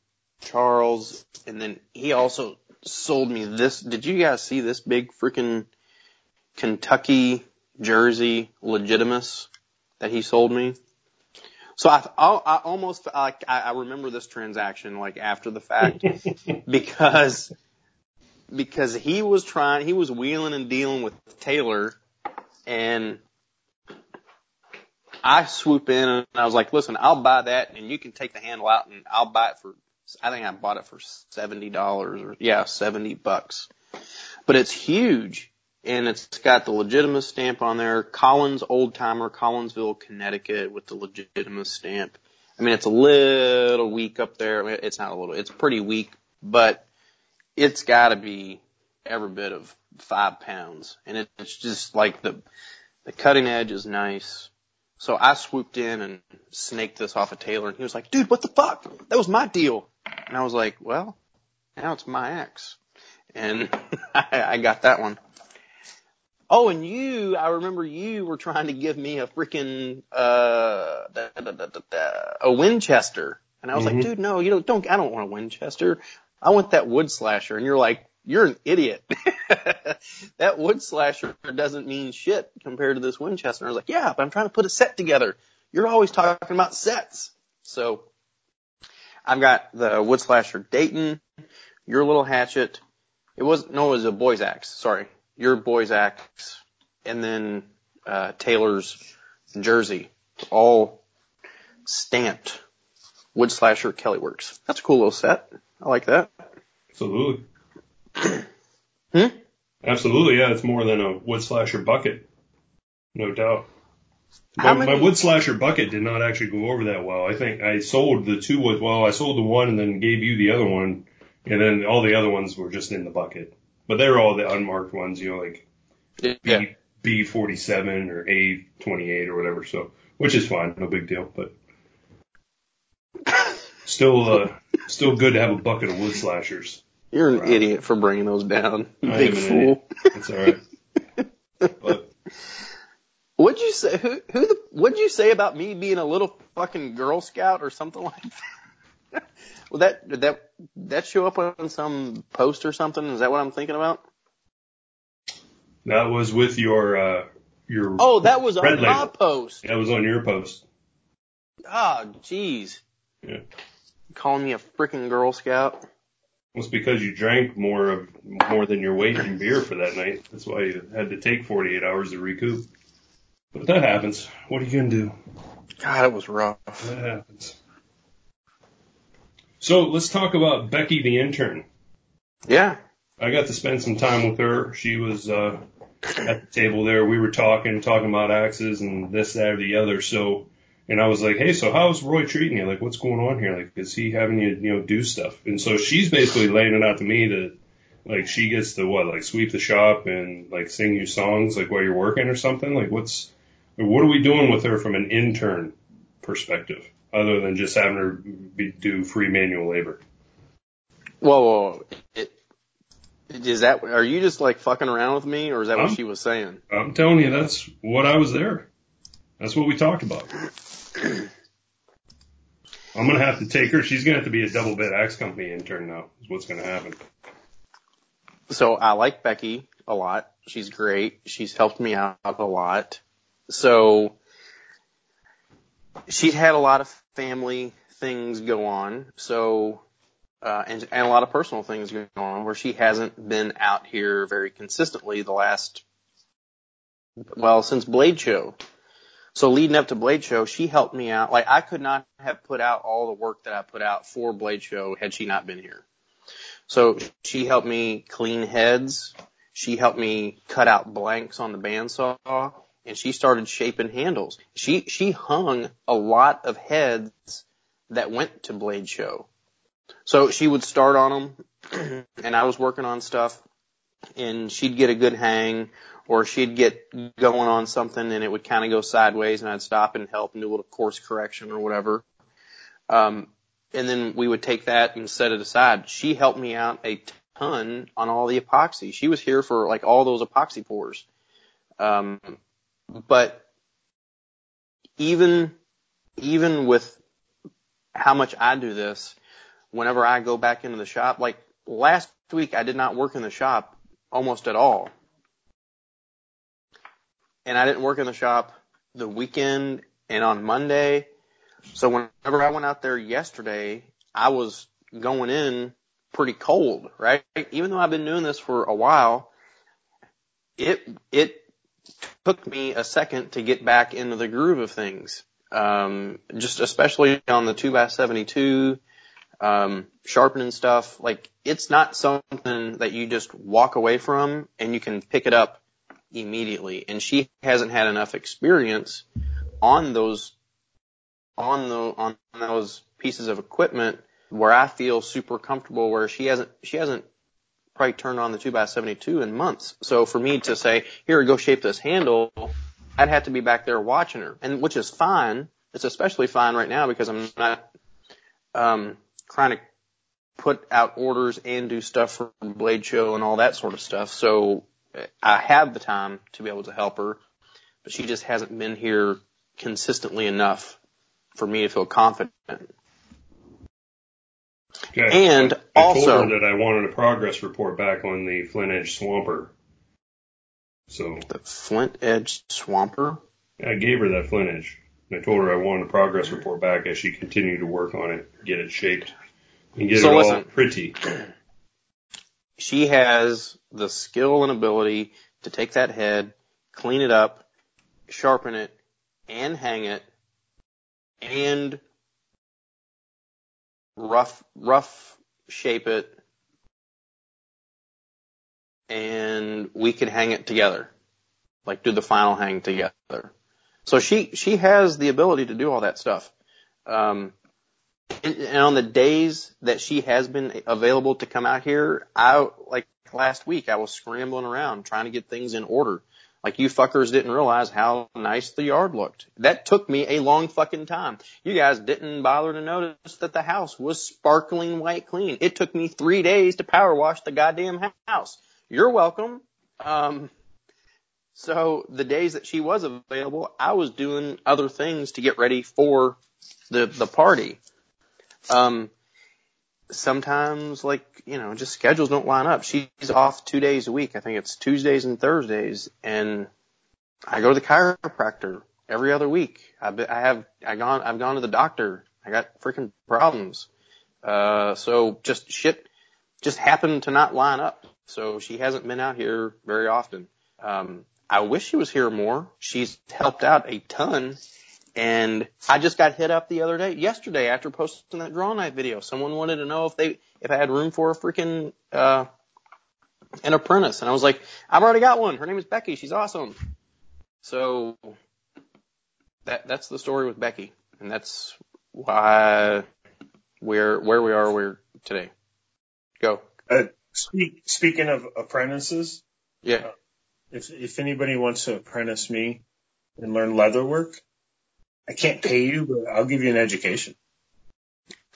Charles. And then he also sold me this. Did you guys see this big freaking Kentucky jersey Legitimus that he sold me? So I, I, I almost, I, I remember this transaction like after the fact because Because he was trying, he was wheeling and dealing with Taylor, and I swoop in and I was like, listen, I'll buy that and you can take the handle out, and I'll buy it for, I think I bought it for seventy dollars or yeah, seventy bucks, but it's huge and it's got the Legitimus stamp on there. Collins old timer, Collinsville, Connecticut with the Legitimus stamp. I mean, it's a little weak up there. I mean, it's not a little, it's pretty weak, but it's got to be every bit of five pounds, and it, it's just like the the cutting edge is nice. So I swooped in and snaked this off of Taylor, and he was like, "Dude, what the fuck? That was my deal." And I was like, "Well, now it's my axe," and I, I got that one. Oh, and you, I remember you were trying to give me a freaking uh da, da, da, da, da, a Winchester, and I was mm-hmm. like, "Dude, no, you don't, don't. I don't want a Winchester. I want that wood slasher." And you're like, you're an idiot. That wood slasher doesn't mean shit compared to this Winchester. And I was like, yeah, but I'm trying to put a set together. You're always talking about sets. So I've got the wood slasher Dayton, your little hatchet. It wasn't, no, it was a boy's axe. Sorry. Your boy's axe. And then, uh, Taylor's jersey, all stamped wood slasher Kelly Works. That's a cool little set. I like that. Absolutely. Hmm? Absolutely, yeah. It's more than a wood slasher bucket. No doubt. My, many... my wood slasher bucket did not actually go over that well. I think I sold the two wood, well, I sold the one and then gave you the other one, and then all the other ones were just in the bucket. But they were all the unmarked ones, you know, like yeah. B, B forty-seven or A twenty-eight or whatever, so, which is fine, no big deal, but still, uh, still good to have a bucket of wood slashers. You're an right. idiot for bringing those down. I Big fool. That's all right. But. What'd you say? Who? Who? The, what'd you say about me being a little fucking Girl Scout or something like that? Well, that did that that show up on some post or something? Is that what I'm thinking about? That was with your uh, your. Oh, that was on label. My post. That was on your post. Ah, oh, jeez. Yeah. You're calling me a freaking Girl Scout. It's because you drank more of more than your weight in beer for that night. That's why you had to take forty-eight hours to recoup. But that happens. What are you going to do? God, it was rough. That happens. So let's talk about Becky the intern. Yeah. I got to spend some time with her. She was uh, at the table there. We were talking, talking about axes and this, that, or the other. So, and I was like, hey, so how's Roy treating you? Like, what's going on here? Like, is he having you, you know, do stuff? And so she's basically laying it out to me that, like, she gets to, what, like, sweep the shop and, like, sing you songs, like, while you're working or something? Like, what's, what are we doing with her from an intern perspective, other than just having her be, do free manual labor? Whoa, whoa, whoa. It, is that, are you just, like, fucking around with me, or is that I'm, what she was saying? I'm telling you, that's what I was there. That's what we talked about. I'm going to have to take her. She's going to have to be a Double Bit Axe Company intern now, is what's going to happen. So I like Becky a lot. She's great. She's helped me out a lot. So she's had a lot of family things go on. So, uh, and, and a lot of personal things going on where she hasn't been out here very consistently the last, well, since Blade Show. So leading up to Blade Show, she helped me out. Like, I could not have put out all the work that I put out for Blade Show had she not been here. So she helped me clean heads. She helped me cut out blanks on the bandsaw, and she started shaping handles. She she hung a lot of heads that went to Blade Show. So she would start on them, and I was working on stuff, and she'd get a good hang. Or she'd get going on something and it would kind of go sideways and I'd stop and help and do a little course correction or whatever. Um, and then we would take that and set it aside. She helped me out a ton on all the epoxy. She was here for like all those epoxy pours. Um, but even, even with how much I do this, whenever I go back into the shop, like last week I did not work in the shop almost at all. And I didn't work in the shop the weekend and on Monday. So whenever I went out there yesterday, I was going in pretty cold, right? Even though I've been doing this for a while, it it took me a second to get back into the groove of things. Um, just especially on the two by seventy-two, um, sharpening stuff. Like, it's not something that you just walk away from and you can pick it up immediately, and she hasn't had enough experience on those on the on those pieces of equipment where I feel super comfortable, where she hasn't she hasn't probably turned on the two by seventy-two in months. So for me to say, here, go shape this handle, I'd have to be back there watching her, and which is fine. It's especially fine right now because I'm not um trying to put out orders and do stuff for Blade Show and all that sort of stuff. So I have the time to be able to help her, but she just hasn't been here consistently enough for me to feel confident. Okay. And I also told her that I wanted a progress report back on the Flint Edge Swamper. So the Flint Edge Swamper? I gave her that Flint Edge. I told her I wanted a progress report back as she continued to work on it, get it shaped, and get so it listen, all pretty. She has the skill and ability to take that head, clean it up, sharpen it, and hang it, and rough, rough shape it, and we could hang it together, like do the final hang together. So she, she has the ability to do all that stuff. Um, and, and on the days that she has been available to come out here, I, like last week, I was scrambling around trying to get things in order. Like, you fuckers didn't realize how nice the yard looked. That took me a long fucking time. You guys didn't bother to notice that the house was sparkling white clean. It took me three days to power wash the goddamn house. You're welcome. Um, so the days that she was available, I was doing other things to get ready for the, the party. Um, sometimes, like, you know, just schedules don't line up. She's off two days a week. I think it's Tuesdays and Thursdays. And I go to the chiropractor every other week. I've been, I have, I gone, I've gone to the doctor. I got freaking problems. Uh, so just shit just happened to not line up. So she hasn't been out here very often. Um, I wish she was here more. She's helped out a ton. And I just got hit up the other day, yesterday, after posting that draw night video. Someone wanted to know if they, if I had room for a freaking, uh, an apprentice. And I was like, I've already got one. Her name is Becky. She's awesome. So that, that's the story with Becky. And that's why we're, where we are, we're today. Go. Uh, speak, speaking of apprentices. Yeah. Uh, if, if anybody wants to apprentice me and learn leather work, I can't pay you, but I'll give you an education.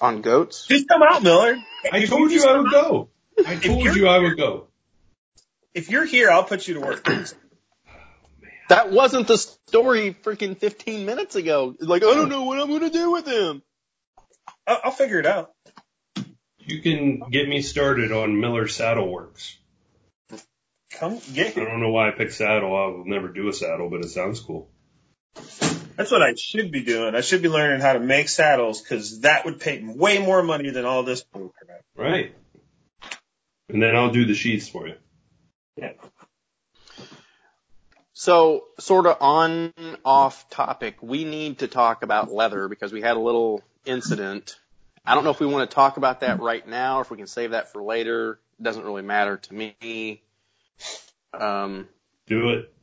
On goats? Just come out, Miller. I told you I would go. I told you I would go. If you're here, I'll put you to work. Oh, man. That wasn't the story freaking fifteen minutes ago. Like, I don't know what I'm going to do with him. I'll, I'll figure it out. You can get me started on Miller Saddle Works. Come get it. I don't know why I picked saddle. I'll never do a saddle, but it sounds cool. That's what I should be doing. I should be learning how to make saddles, because that would pay way more money than all this bull crap. Right. And then I'll do the sheaths for you. Yeah. So, sort of on, off topic, we need to talk about leather, because we had a little incident. I don't know if we want to talk about that right now, or if we can save that for later. It doesn't really matter to me. Um, do it.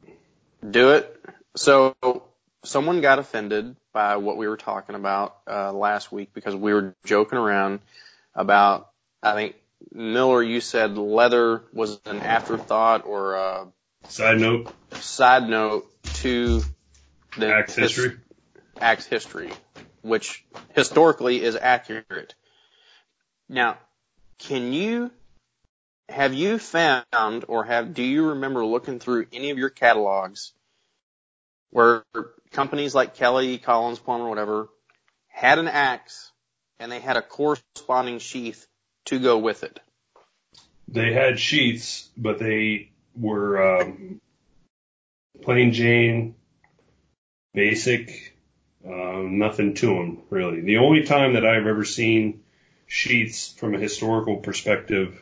Do it. So... someone got offended by what we were talking about uh, last week, because we were joking around about, I think, Miller, you said leather was an afterthought or a side note, side note to the axe his, history, axe history, which historically is accurate. Now, can you, have you found or have, do you remember looking through any of your catalogs where companies like Kelly, Collins, Plum, or whatever, had an axe, and they had a corresponding sheath to go with it? They had sheaths, but they were um, plain Jane, basic, uh, nothing to them, really. The only time that I've ever seen sheaths from a historical perspective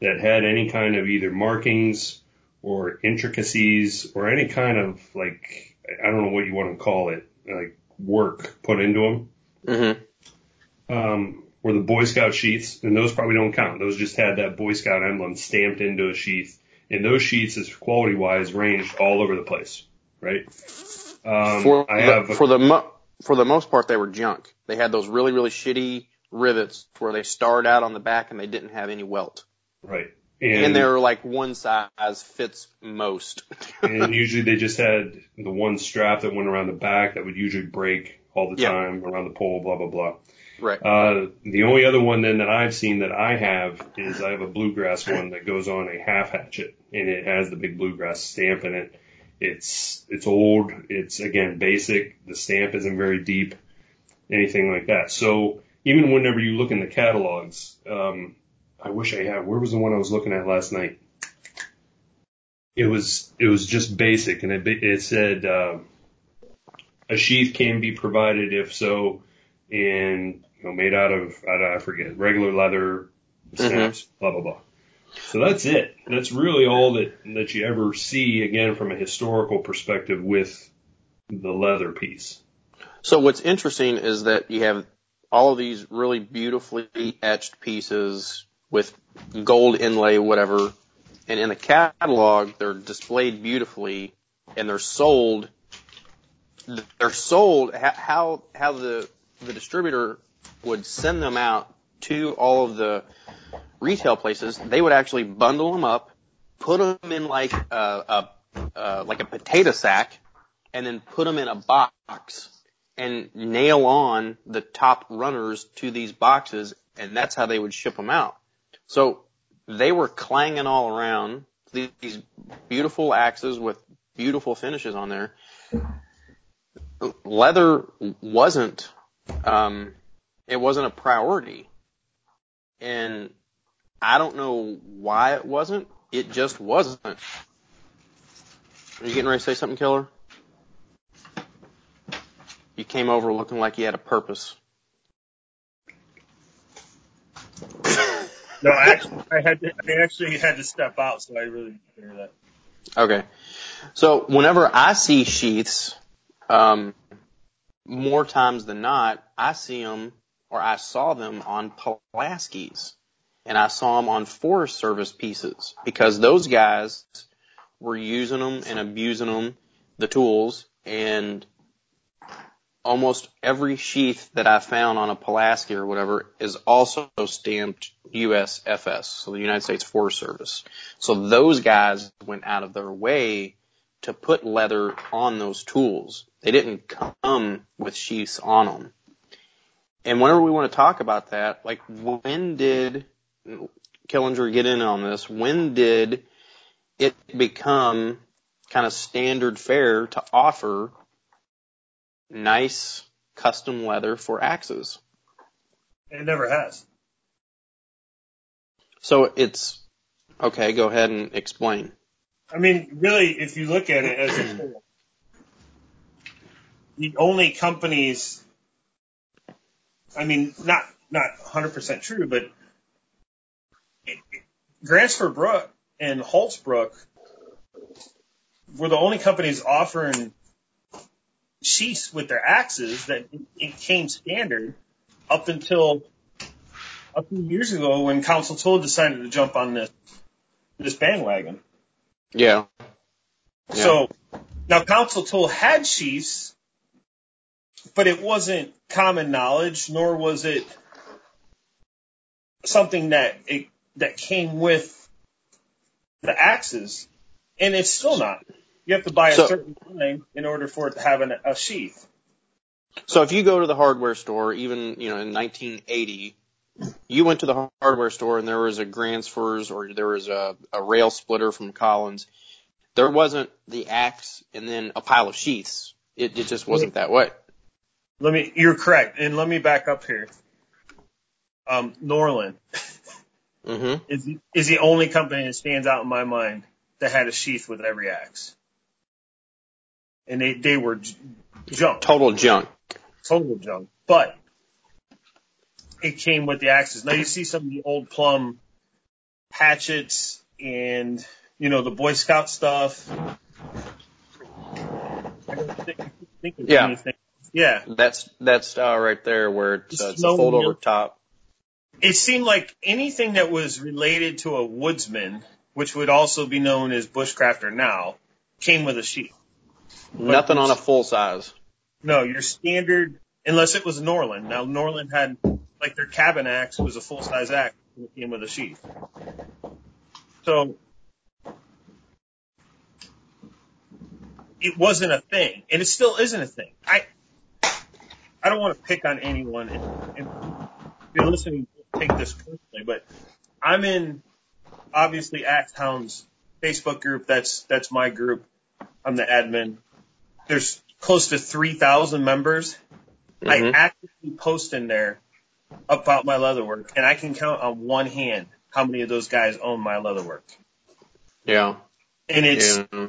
that had any kind of either markings or intricacies or any kind of, like, I don't know what you want to call it, like work put into them, mm-hmm. um, were the Boy Scout sheaths, and those probably don't count. Those just had that Boy Scout emblem stamped into a sheath, and those sheaths is quality-wise ranged all over the place, right? Um, for, I have the, a, for, the mo- for the most part, they were junk. They had those really, really shitty rivets where they starred out on the back and they didn't have any welt. Right. And, and they were like one size fits most. And usually they just had the one strap that went around the back that would usually break all the yeah. time around the pole, blah, blah, blah. Right. Uh, the only other one then that I've seen that I have is I have a bluegrass one that goes on a half hatchet, and it has the big bluegrass stamp in it. It's, it's old. It's, again, basic. The stamp isn't very deep, anything like that. So even whenever you look in the catalogs, um, I wish I had. Where was the one I was looking at last night? It was it was just basic, and it it said uh, a sheath can be provided if so, and you know, made out of I, I forget regular leather, snaps, mm-hmm. blah blah blah. So that's it. That's really all that that you ever see again from a historical perspective with the leather piece. So what's interesting is that you have all of these really beautifully etched pieces with gold inlay, whatever. And in the catalog, they're displayed beautifully, and they're sold. They're sold how how the the distributor would send them out to all of the retail places. They would actually bundle them up, put them in like a, a, a like a potato sack, and then put them in a box and nail on the top runners to these boxes, and that's how they would ship them out. So they were clanging all around, these beautiful axes with beautiful finishes on there. Leather wasn't, um, it wasn't a priority. And I don't know why it wasn't. It just wasn't. Are you getting ready to say something, Keller? You came over looking like you had a purpose. No, I actually, I had to, I actually had to step out, so I really didn't hear that. Okay. So whenever I see sheaths, um, more times than not, I see them, or I saw them on Pulaski's, and I saw them on Forest Service pieces, because those guys were using them and abusing them, the tools, and almost every sheath that I found on a Pulaski or whatever is also stamped U S F S, so the United States Forest Service. So those guys went out of their way to put leather on those tools. They didn't come with sheaths on them. And whenever we want to talk about that, like, when did Killinger get in on this? When did it become kind of standard fare to offer nice custom leather for axes? It never has. So it's, okay, go ahead and explain. I mean, really, if you look at it as a whole, the only companies, I mean, not not one hundred percent true, but it, it, Grantsford Brook and Holtzbrook were the only companies offering sheaths with their axes that it, it came standard up until a few years ago when Council Tool decided to jump on this this bandwagon. Yeah. yeah. So now Council Tool had sheaths, but it wasn't common knowledge, nor was it something that it, that came with the axes, and it's still not. You have to buy a so, certain thing in order for it to have an, a sheath. So if you go to the hardware store, even you know in nineteen eighty, you went to the hardware store and there was a Grantsford's or there was a, a rail splitter from Collins. There wasn't the axe and then a pile of sheaths. It, it just wasn't that way. Let me. You're correct, and let me back up here. Um, Norland mm-hmm. is is the only company that stands out in my mind that had a sheath with every axe, and they they were j- junk, total junk, total junk. But it came with the axes. Now you see some of the old Plum hatchets, and you know the Boy Scout stuff. I don't think, I think of yeah. anything. Yeah, that's that style right there where it's, uh, it's a fold over top. It seemed like anything that was related to a woodsman, which would also be known as bushcrafter now, came with a sheath. Nothing on a full size. No, your standard, unless it was Norland. Now Norland had, like, their cabin axe was a full size axe and it came with a sheath. So it wasn't a thing, and it still isn't a thing. I. I don't want to pick on anyone, and, and if you're listening, take this personally, but I'm in, obviously, Axe Hound's Facebook group. That's that's my group. I'm the admin. There's close to three thousand members. Mm-hmm. I actively post in there about my leatherwork, and I can count on one hand how many of those guys own my leatherwork. Yeah. And it's yeah.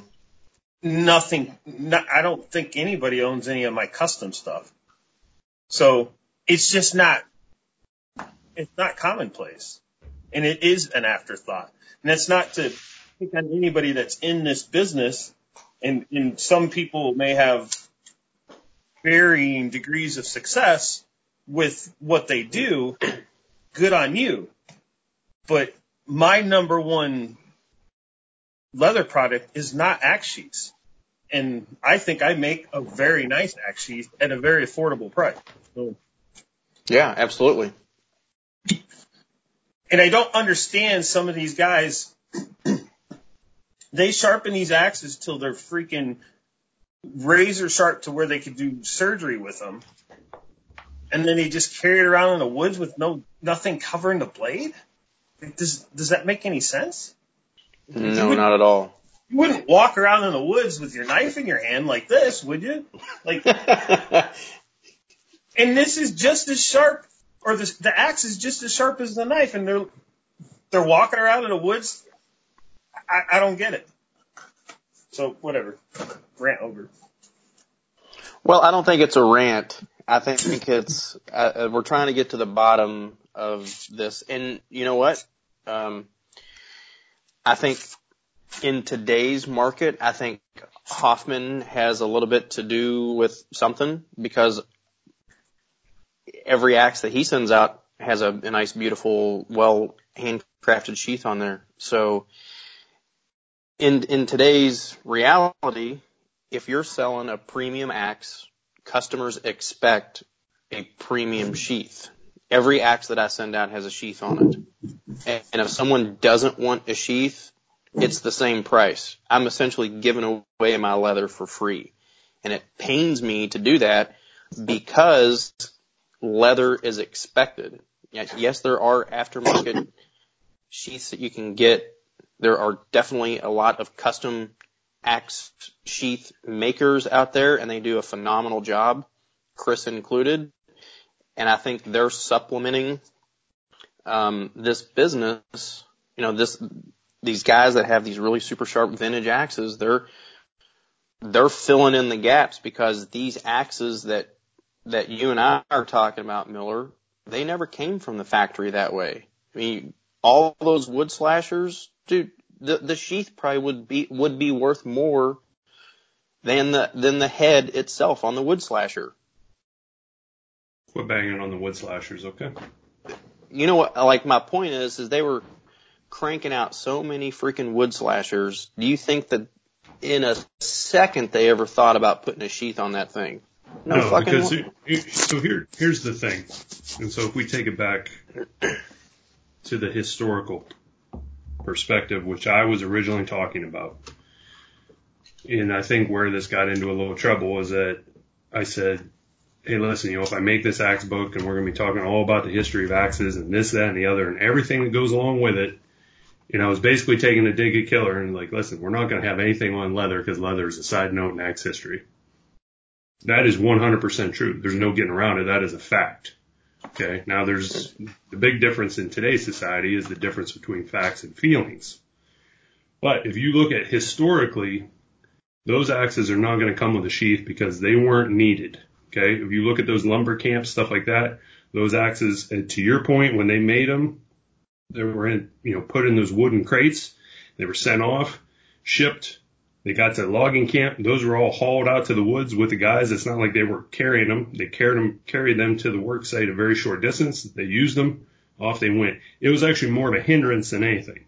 nothing. Not, I don't think anybody owns any of my custom stuff. So it's just not, it's not commonplace, and it is an afterthought. And that's not to pick on anybody that's in this business, and, and some people may have varying degrees of success, with what they do, good on you. But my number one leather product is not axe sheaths. And I think I make a very nice axe sheath at a very affordable price. So, yeah, absolutely. And I don't understand some of these guys. They sharpen these axes till they're freaking razor sharp to where they could do surgery with them. And then they just carry it around in the woods with no nothing covering the blade? Does does that make any sense? No, not at all. You wouldn't walk around in the woods with your knife in your hand like this, would you? Like, and this is just as sharp, or this, the axe is just as sharp as the knife, and they're they're walking around in the woods. I, I don't get it. So whatever, rant over. Well, I don't think it's a rant. I think it's uh, we're trying to get to the bottom of this, and you know what? Um, I think. In today's market, I think Hoffman has a little bit to do with something, because every axe that he sends out has a, a nice, beautiful, well handcrafted sheath on there. So in in today's reality, if you're selling a premium axe, customers expect a premium sheath. Every axe that I send out has a sheath on it. And, and if someone doesn't want a sheath, it's the same price. I'm essentially giving away my leather for free. And it pains me to do that because leather is expected. Yes, there are aftermarket sheaths that you can get. There are definitely a lot of custom axe sheath makers out there, and they do a phenomenal job, Chris included. And I think they're supplementing um, this business, you know, this these guys that have these really super sharp vintage axes, they're, they're filling in the gaps, because these axes that, that you and I are talking about, Miller, they never came from the factory that way. I mean, all those wood slashers, dude, the, the sheath probably would be, would be worth more than the, than the head itself on the wood slasher. Quit banging on the wood slashers, okay? You know what, like my point is, is they were cranking out so many freaking wood slashers. Do you think that in a second they ever thought about putting a sheath on that thing? No, no fucking because it, it, so here, here's the thing. And so if we take it back to the historical perspective, which I was originally talking about, and I think where this got into a little trouble was that I said, hey, listen, you know, if I make this axe book and we're going to be talking all about the history of axes and this, that, and the other and everything that goes along with it, and I was basically taking a dig at Keller and like, listen, we're not going to have anything on leather because leather is a side note in axe history. That is one hundred percent true. There's no getting around it. That is a fact. Okay. Now there's the big difference in today's society is the difference between facts and feelings. But if you look at historically, those axes are not going to come with a sheath because they weren't needed. Okay. If you look at those lumber camps, stuff like that, those axes, to your point, when they made them, they were in, you know, put in those wooden crates. They were sent off, shipped. They got to the logging camp. Those were all hauled out to the woods with the guys. It's not like they were carrying them. They carried them, carried them to the work site a very short distance. They used them. Off they went. It was actually more of a hindrance than anything.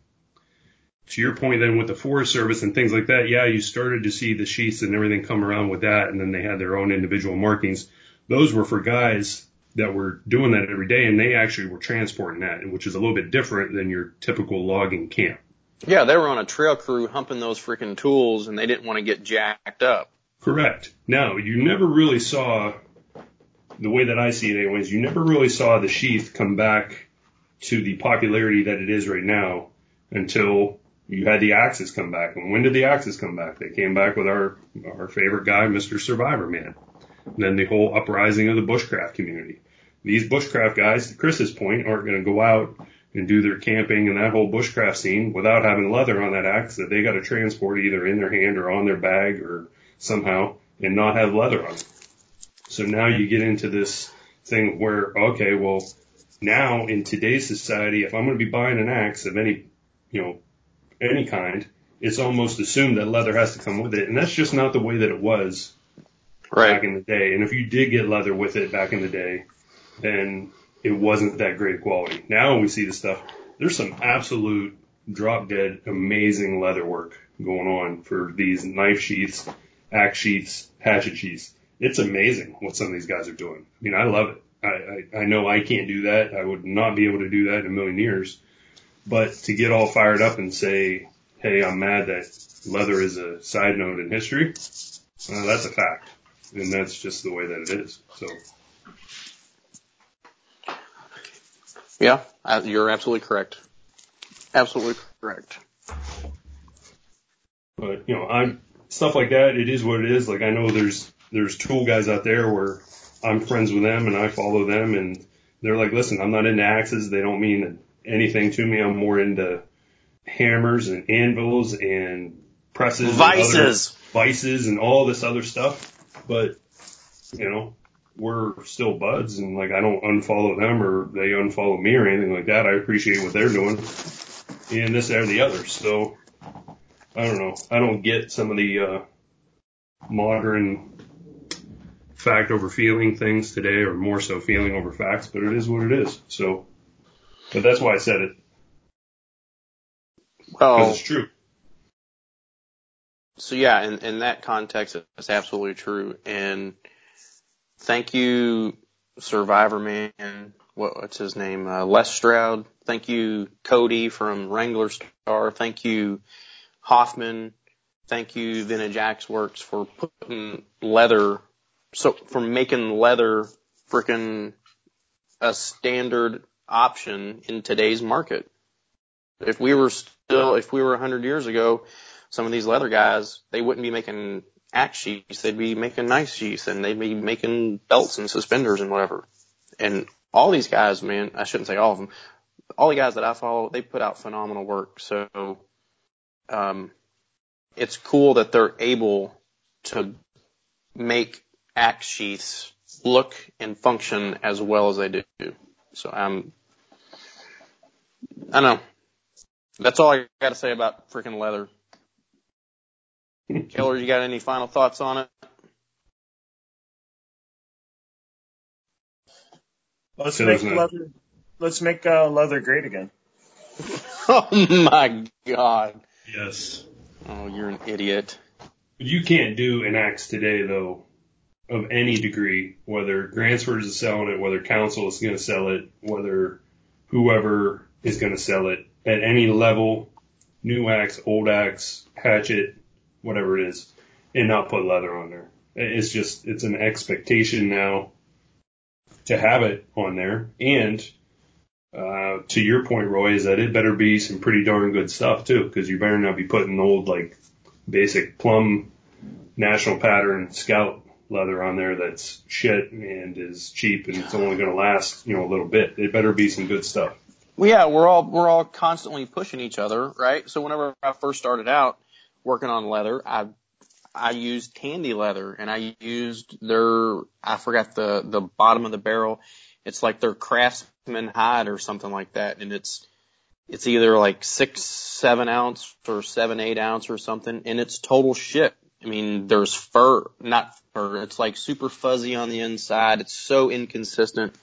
To your point then with the Forest Service and things like that, yeah, you started to see the sheaths and everything come around with that, and then they had their own individual markings. Those were for guys that were doing that every day, and they actually were transporting that, which is a little bit different than your typical logging camp. Yeah, they were on a trail crew humping those freaking tools, and they didn't want to get jacked up. Correct. Now, you never really saw, the way that I see it anyways, you never really saw the sheath come back to the popularity that it is right now until you had the axes come back. And when did the axes come back? They came back with our, our favorite guy, Mister Survivor Man. And then the whole uprising of the bushcraft community. These bushcraft guys, to Chris's point, aren't going to go out and do their camping and that whole bushcraft scene without having leather on that axe that they got to transport either in their hand or on their bag or somehow and not have leather on it. So now you get into this thing where, okay, well, now in today's society, if I'm going to be buying an axe of any, you know, any kind, it's almost assumed that leather has to come with it. And that's just not the way that it was. Right. Back in the day. And if you did get leather with it back in the day, and it wasn't that great quality. Now we see the stuff. There's some absolute drop-dead amazing leather work going on for these knife sheaths, axe sheaths, hatchet sheaths. It's amazing what some of these guys are doing. I mean, I love it. I, I, I know I can't do that. I would not be able to do that in a million years. But to get all fired up and say, hey, I'm mad that leather is a side note in history, well, that's a fact. And that's just the way that it is. So, yeah, you're absolutely correct. Absolutely correct. But, you know, I'm stuff like that, it is what it is. Like, I know there's there's tool guys out there where I'm friends with them and I follow them, and they're like, listen, I'm not into axes. They don't mean anything to me. I'm more into hammers and anvils and presses. Vices. And vices and all this other stuff. But, you know, we're still buds, and, like, I don't unfollow them or they unfollow me or anything like that. I appreciate what they're doing and this, that, or the other. So, I don't know. I don't get some of the uh, modern fact over feeling things today, or more so feeling over facts, but it is what it is. So, but that's why I said it. Well, because it's true. So, yeah, in, in that context, it's absolutely true. And thank you, Survivor Man. What, what's his name? Uh, Les Stroud. Thank you, Cody from Wrangler Star. Thank you, Hoffman. Thank you, Vintage Axe Works, for putting leather, so for making leather freaking a standard option in today's market. If we were still, if we were one hundred years ago, some of these leather guys, they wouldn't be making axe sheaths. They'd be making knife sheaths, and they'd be making belts and suspenders and whatever. And all these guys, man, I shouldn't say all of them, all the guys that I follow, they put out phenomenal work. So, um, it's cool that they're able to make axe sheaths look and function as well as they do. So I'm, I don't know. That's all I got to say about freaking leather. Keller, you got any final thoughts on it? Let's make leather. Let's make uh, leather great again. Oh my God! Yes. Oh, you're an idiot. You can't do an axe today, though, of any degree. Whether Grantsford is selling it, whether Council is going to sell it, whether whoever is going to sell it at any level, new axe, old axe, hatchet, whatever it is, and not put leather on there. It's just, it's an expectation now to have it on there. And uh, to your point, Roy, is that it better be some pretty darn good stuff, too, because you better not be putting old, like, basic Plum national pattern scout leather on there that's shit and is cheap and it's only going to last, you know, a little bit. It better be some good stuff. Well, yeah, we're all, we're all constantly pushing each other, right? So whenever I first started out working on leather, I I used Tandy Leather, and I used their, I forgot the, the bottom of the barrel. It's like their Craftsman hide or something like that, and it's it's either like six, seven ounce or seven, eight ounce or something, and it's total shit. I mean, there's fur, not fur, it's like super fuzzy on the inside. It's so inconsistent.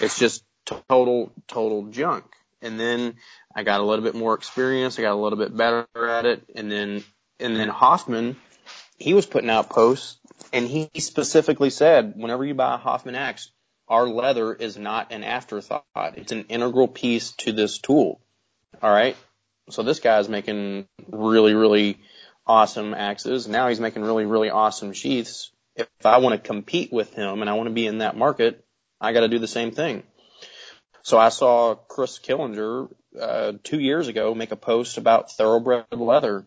It's just total, total junk. And then I got a little bit more experience. I got a little bit better at it. And then, and then Hoffman, he was putting out posts, and he specifically said, whenever you buy a Hoffman axe, our leather is not an afterthought. It's an integral piece to this tool. All right. So this guy's making really, really awesome axes. Now he's making really, really awesome sheaths. If I want to compete with him and I want to be in that market, I got to do the same thing. So I saw Chris Killinger uh, two years ago make a post about Thoroughbred leather.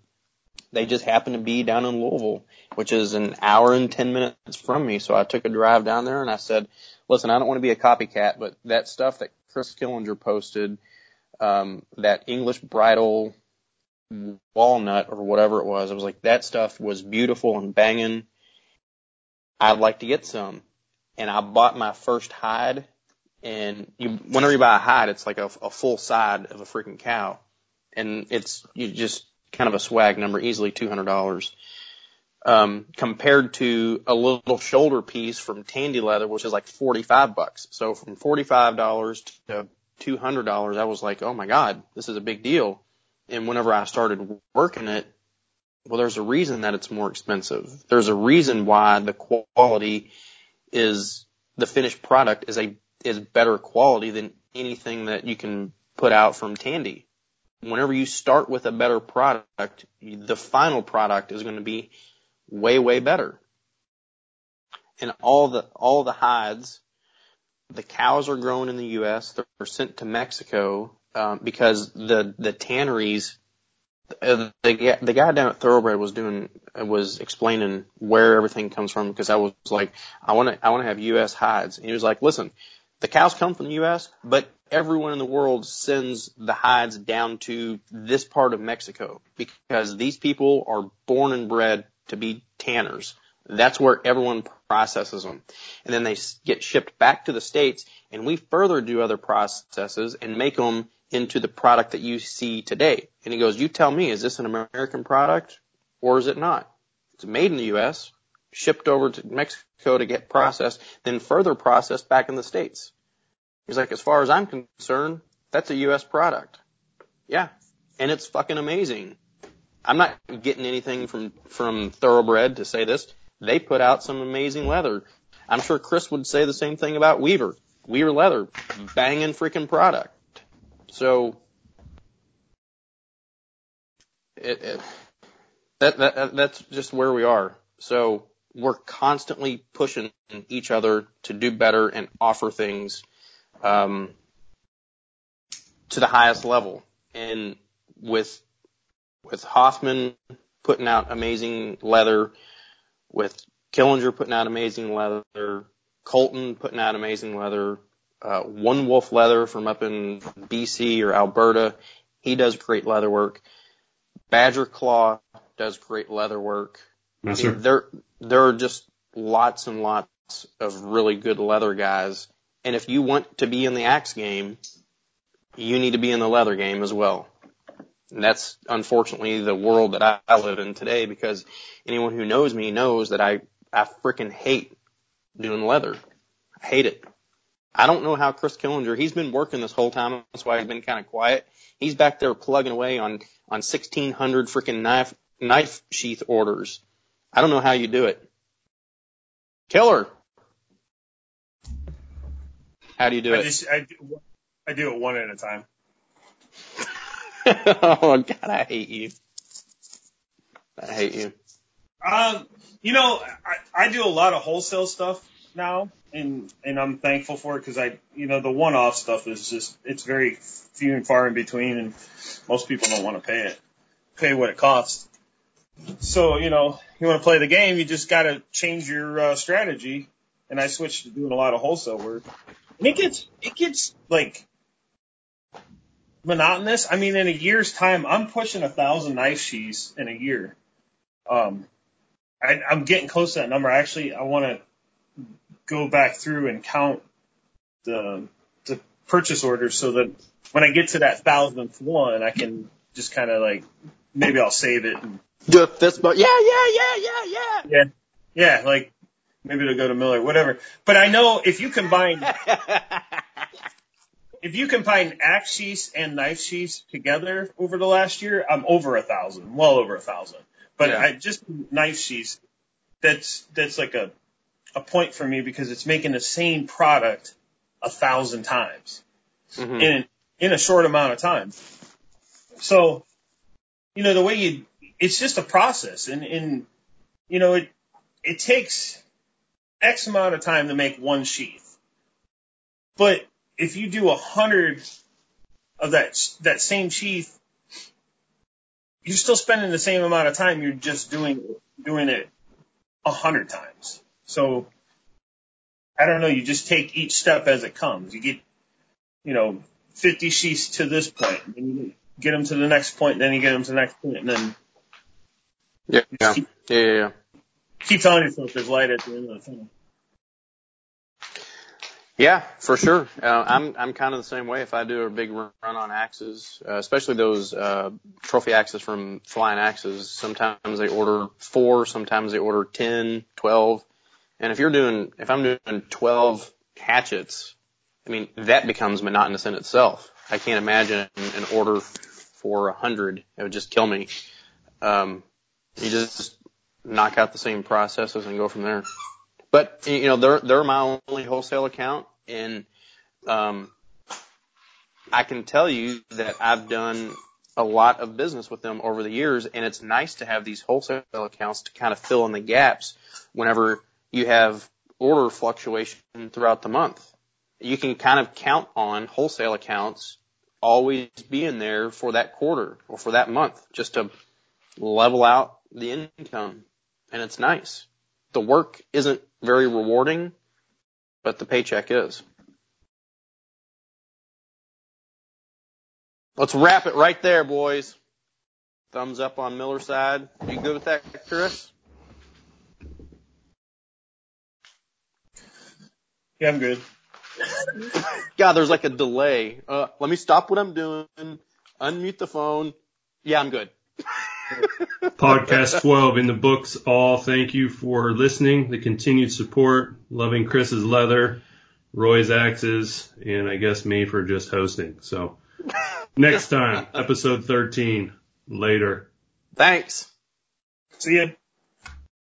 They just happened to be down in Louisville, which is an hour and ten minutes from me. So I took a drive down there, and I said, listen, I don't want to be a copycat, but that stuff that Chris Killinger posted, um, that English bridle walnut or whatever it was, I was like, that stuff was beautiful and banging. I'd like to get some. And I bought my first hide. And you, whenever you buy a hide, it's like a, a full side of a freaking cow. And it's you just kind of a swag number, easily two hundred dollars. um, compared to a little shoulder piece from Tandy Leather, which is like forty-five bucks. So from forty-five dollars to two hundred dollars, I was like, oh my God, this is a big deal. And whenever I started working it, well, there's a reason that it's more expensive. There's a reason why the quality is, the finished product is a, is better quality than anything that you can put out from Tandy. Whenever you start with a better product, the final product is going to be way, way better. And all the, all the hides, the cows are grown in the U S, they're sent to Mexico, um, because the, the tanneries, the, the, the guy down at Thoroughbred was doing, was explaining where everything comes from, because I was like, I want to, I want to have U S hides. And he was like, listen, the cows come from the U S, but everyone in the world sends the hides down to this part of Mexico because these people are born and bred to be tanners. That's where everyone processes them. And then they get shipped back to the States, and we further do other processes and make them into the product that you see today. And he goes, you tell me, is this an American product or is it not? It's made in the U S, shipped over to Mexico to get processed, then further processed back in the States. He's like, as far as I'm concerned, that's a U S product. Yeah. And it's fucking amazing. I'm not getting anything from, from Thoroughbred to say this. They put out some amazing leather. I'm sure Chris would say the same thing about Weaver. Weaver leather. Banging freaking product. So, it, it, that, that, that's just where we are. So we're constantly pushing each other to do better and offer things Um, to the highest level. And with, with Hoffman putting out amazing leather, with Killinger putting out amazing leather, Colton putting out amazing leather, uh, One Wolf Leather from up in B C or Alberta, he does great leather work. Badger Claw does great leather work. Yes, sir. There, there are just lots and lots of really good leather guys. And if you want to be in the axe game, you need to be in the leather game as well. And that's unfortunately the world that I, I live in today, because anyone who knows me knows that I, I freaking hate doing leather. I hate it. I don't know how Chris Killinger, he's been working this whole time. That's why he's been kind of quiet. He's back there plugging away on, on sixteen hundred freaking knife, knife sheath orders. I don't know how you do it. Killer. How do you do I it? Just, I, do, I do it one at a time. Oh, God, I hate you. I hate you. Um, you know, I, I do a lot of wholesale stuff now, and, and I'm thankful for it because, I, you know, the one-off stuff is just, it's very few and far in between, and most people don't want to pay it, pay what it costs. So, you know, you want to play the game, you just got to change your uh, strategy, and I switched to doing a lot of wholesale work. And it gets, it gets, like, monotonous. I mean, in a year's time, I'm pushing a thousand knife sheaths in a year. Um, I, I'm getting close to that number. Actually, I want to go back through and count the, the purchase orders so that when I get to that thousandth one, I can just kind of, like, maybe I'll save it. And do a fist bump. Yeah, yeah, yeah, yeah, yeah. Yeah, yeah, like. Maybe it'll go to Miller, whatever. But I know if you combine if you combine axe sheaths and knife sheaths together over the last year, I'm over a thousand, well over a thousand. But yeah. I just knife sheaths, that's that's like a a point for me because it's making the same product a thousand times mm-hmm. in in a short amount of time. So, you know, the way you, it's just a process, and and you know it it takes X amount of time to make one sheath. But if you do a hundred of that that same sheath, you're still spending the same amount of time. You're just doing doing it a hundred times. So I don't know. You just take each step as it comes. You get, you know, fifty sheaths to this point, and then you get them to the next point, and then you get them to the next point, and then yeah, yeah, keep- yeah, yeah. yeah. Keep telling yourself there's light at the end of the tunnel. Yeah, for sure. Uh, I'm I'm kind of the same way. If I do a big run on axes, uh, especially those uh trophy axes from Flying Axes, sometimes they order four, sometimes they order ten, twelve. And if you're doing, if I'm doing twelve hatchets, I mean, that becomes monotonous in itself. I can't imagine an order for a hundred. It would just kill me. Um, you just knock out the same processes and go from there. But, you know, they're, they're my only wholesale account, and um, I can tell you that I've done a lot of business with them over the years, and it's nice to have these wholesale accounts to kind of fill in the gaps whenever you have order fluctuation throughout the month. You can kind of count on wholesale accounts always being there for that quarter or for that month just to level out the income, and it's nice. The work isn't very rewarding, but the paycheck is. Let's wrap it right there, boys. Thumbs up on Miller's side. You good with that, Chris? Yeah, I'm good. God, there's like a delay. Uh, let me stop what I'm doing, unmute the phone. Yeah, I'm good. Podcast twelve in the books. All thank you for listening, the continued support, loving Chris's leather, Roy's axes, and I guess me for just hosting. So next time, episode thirteen. Later. Thanks. See ya.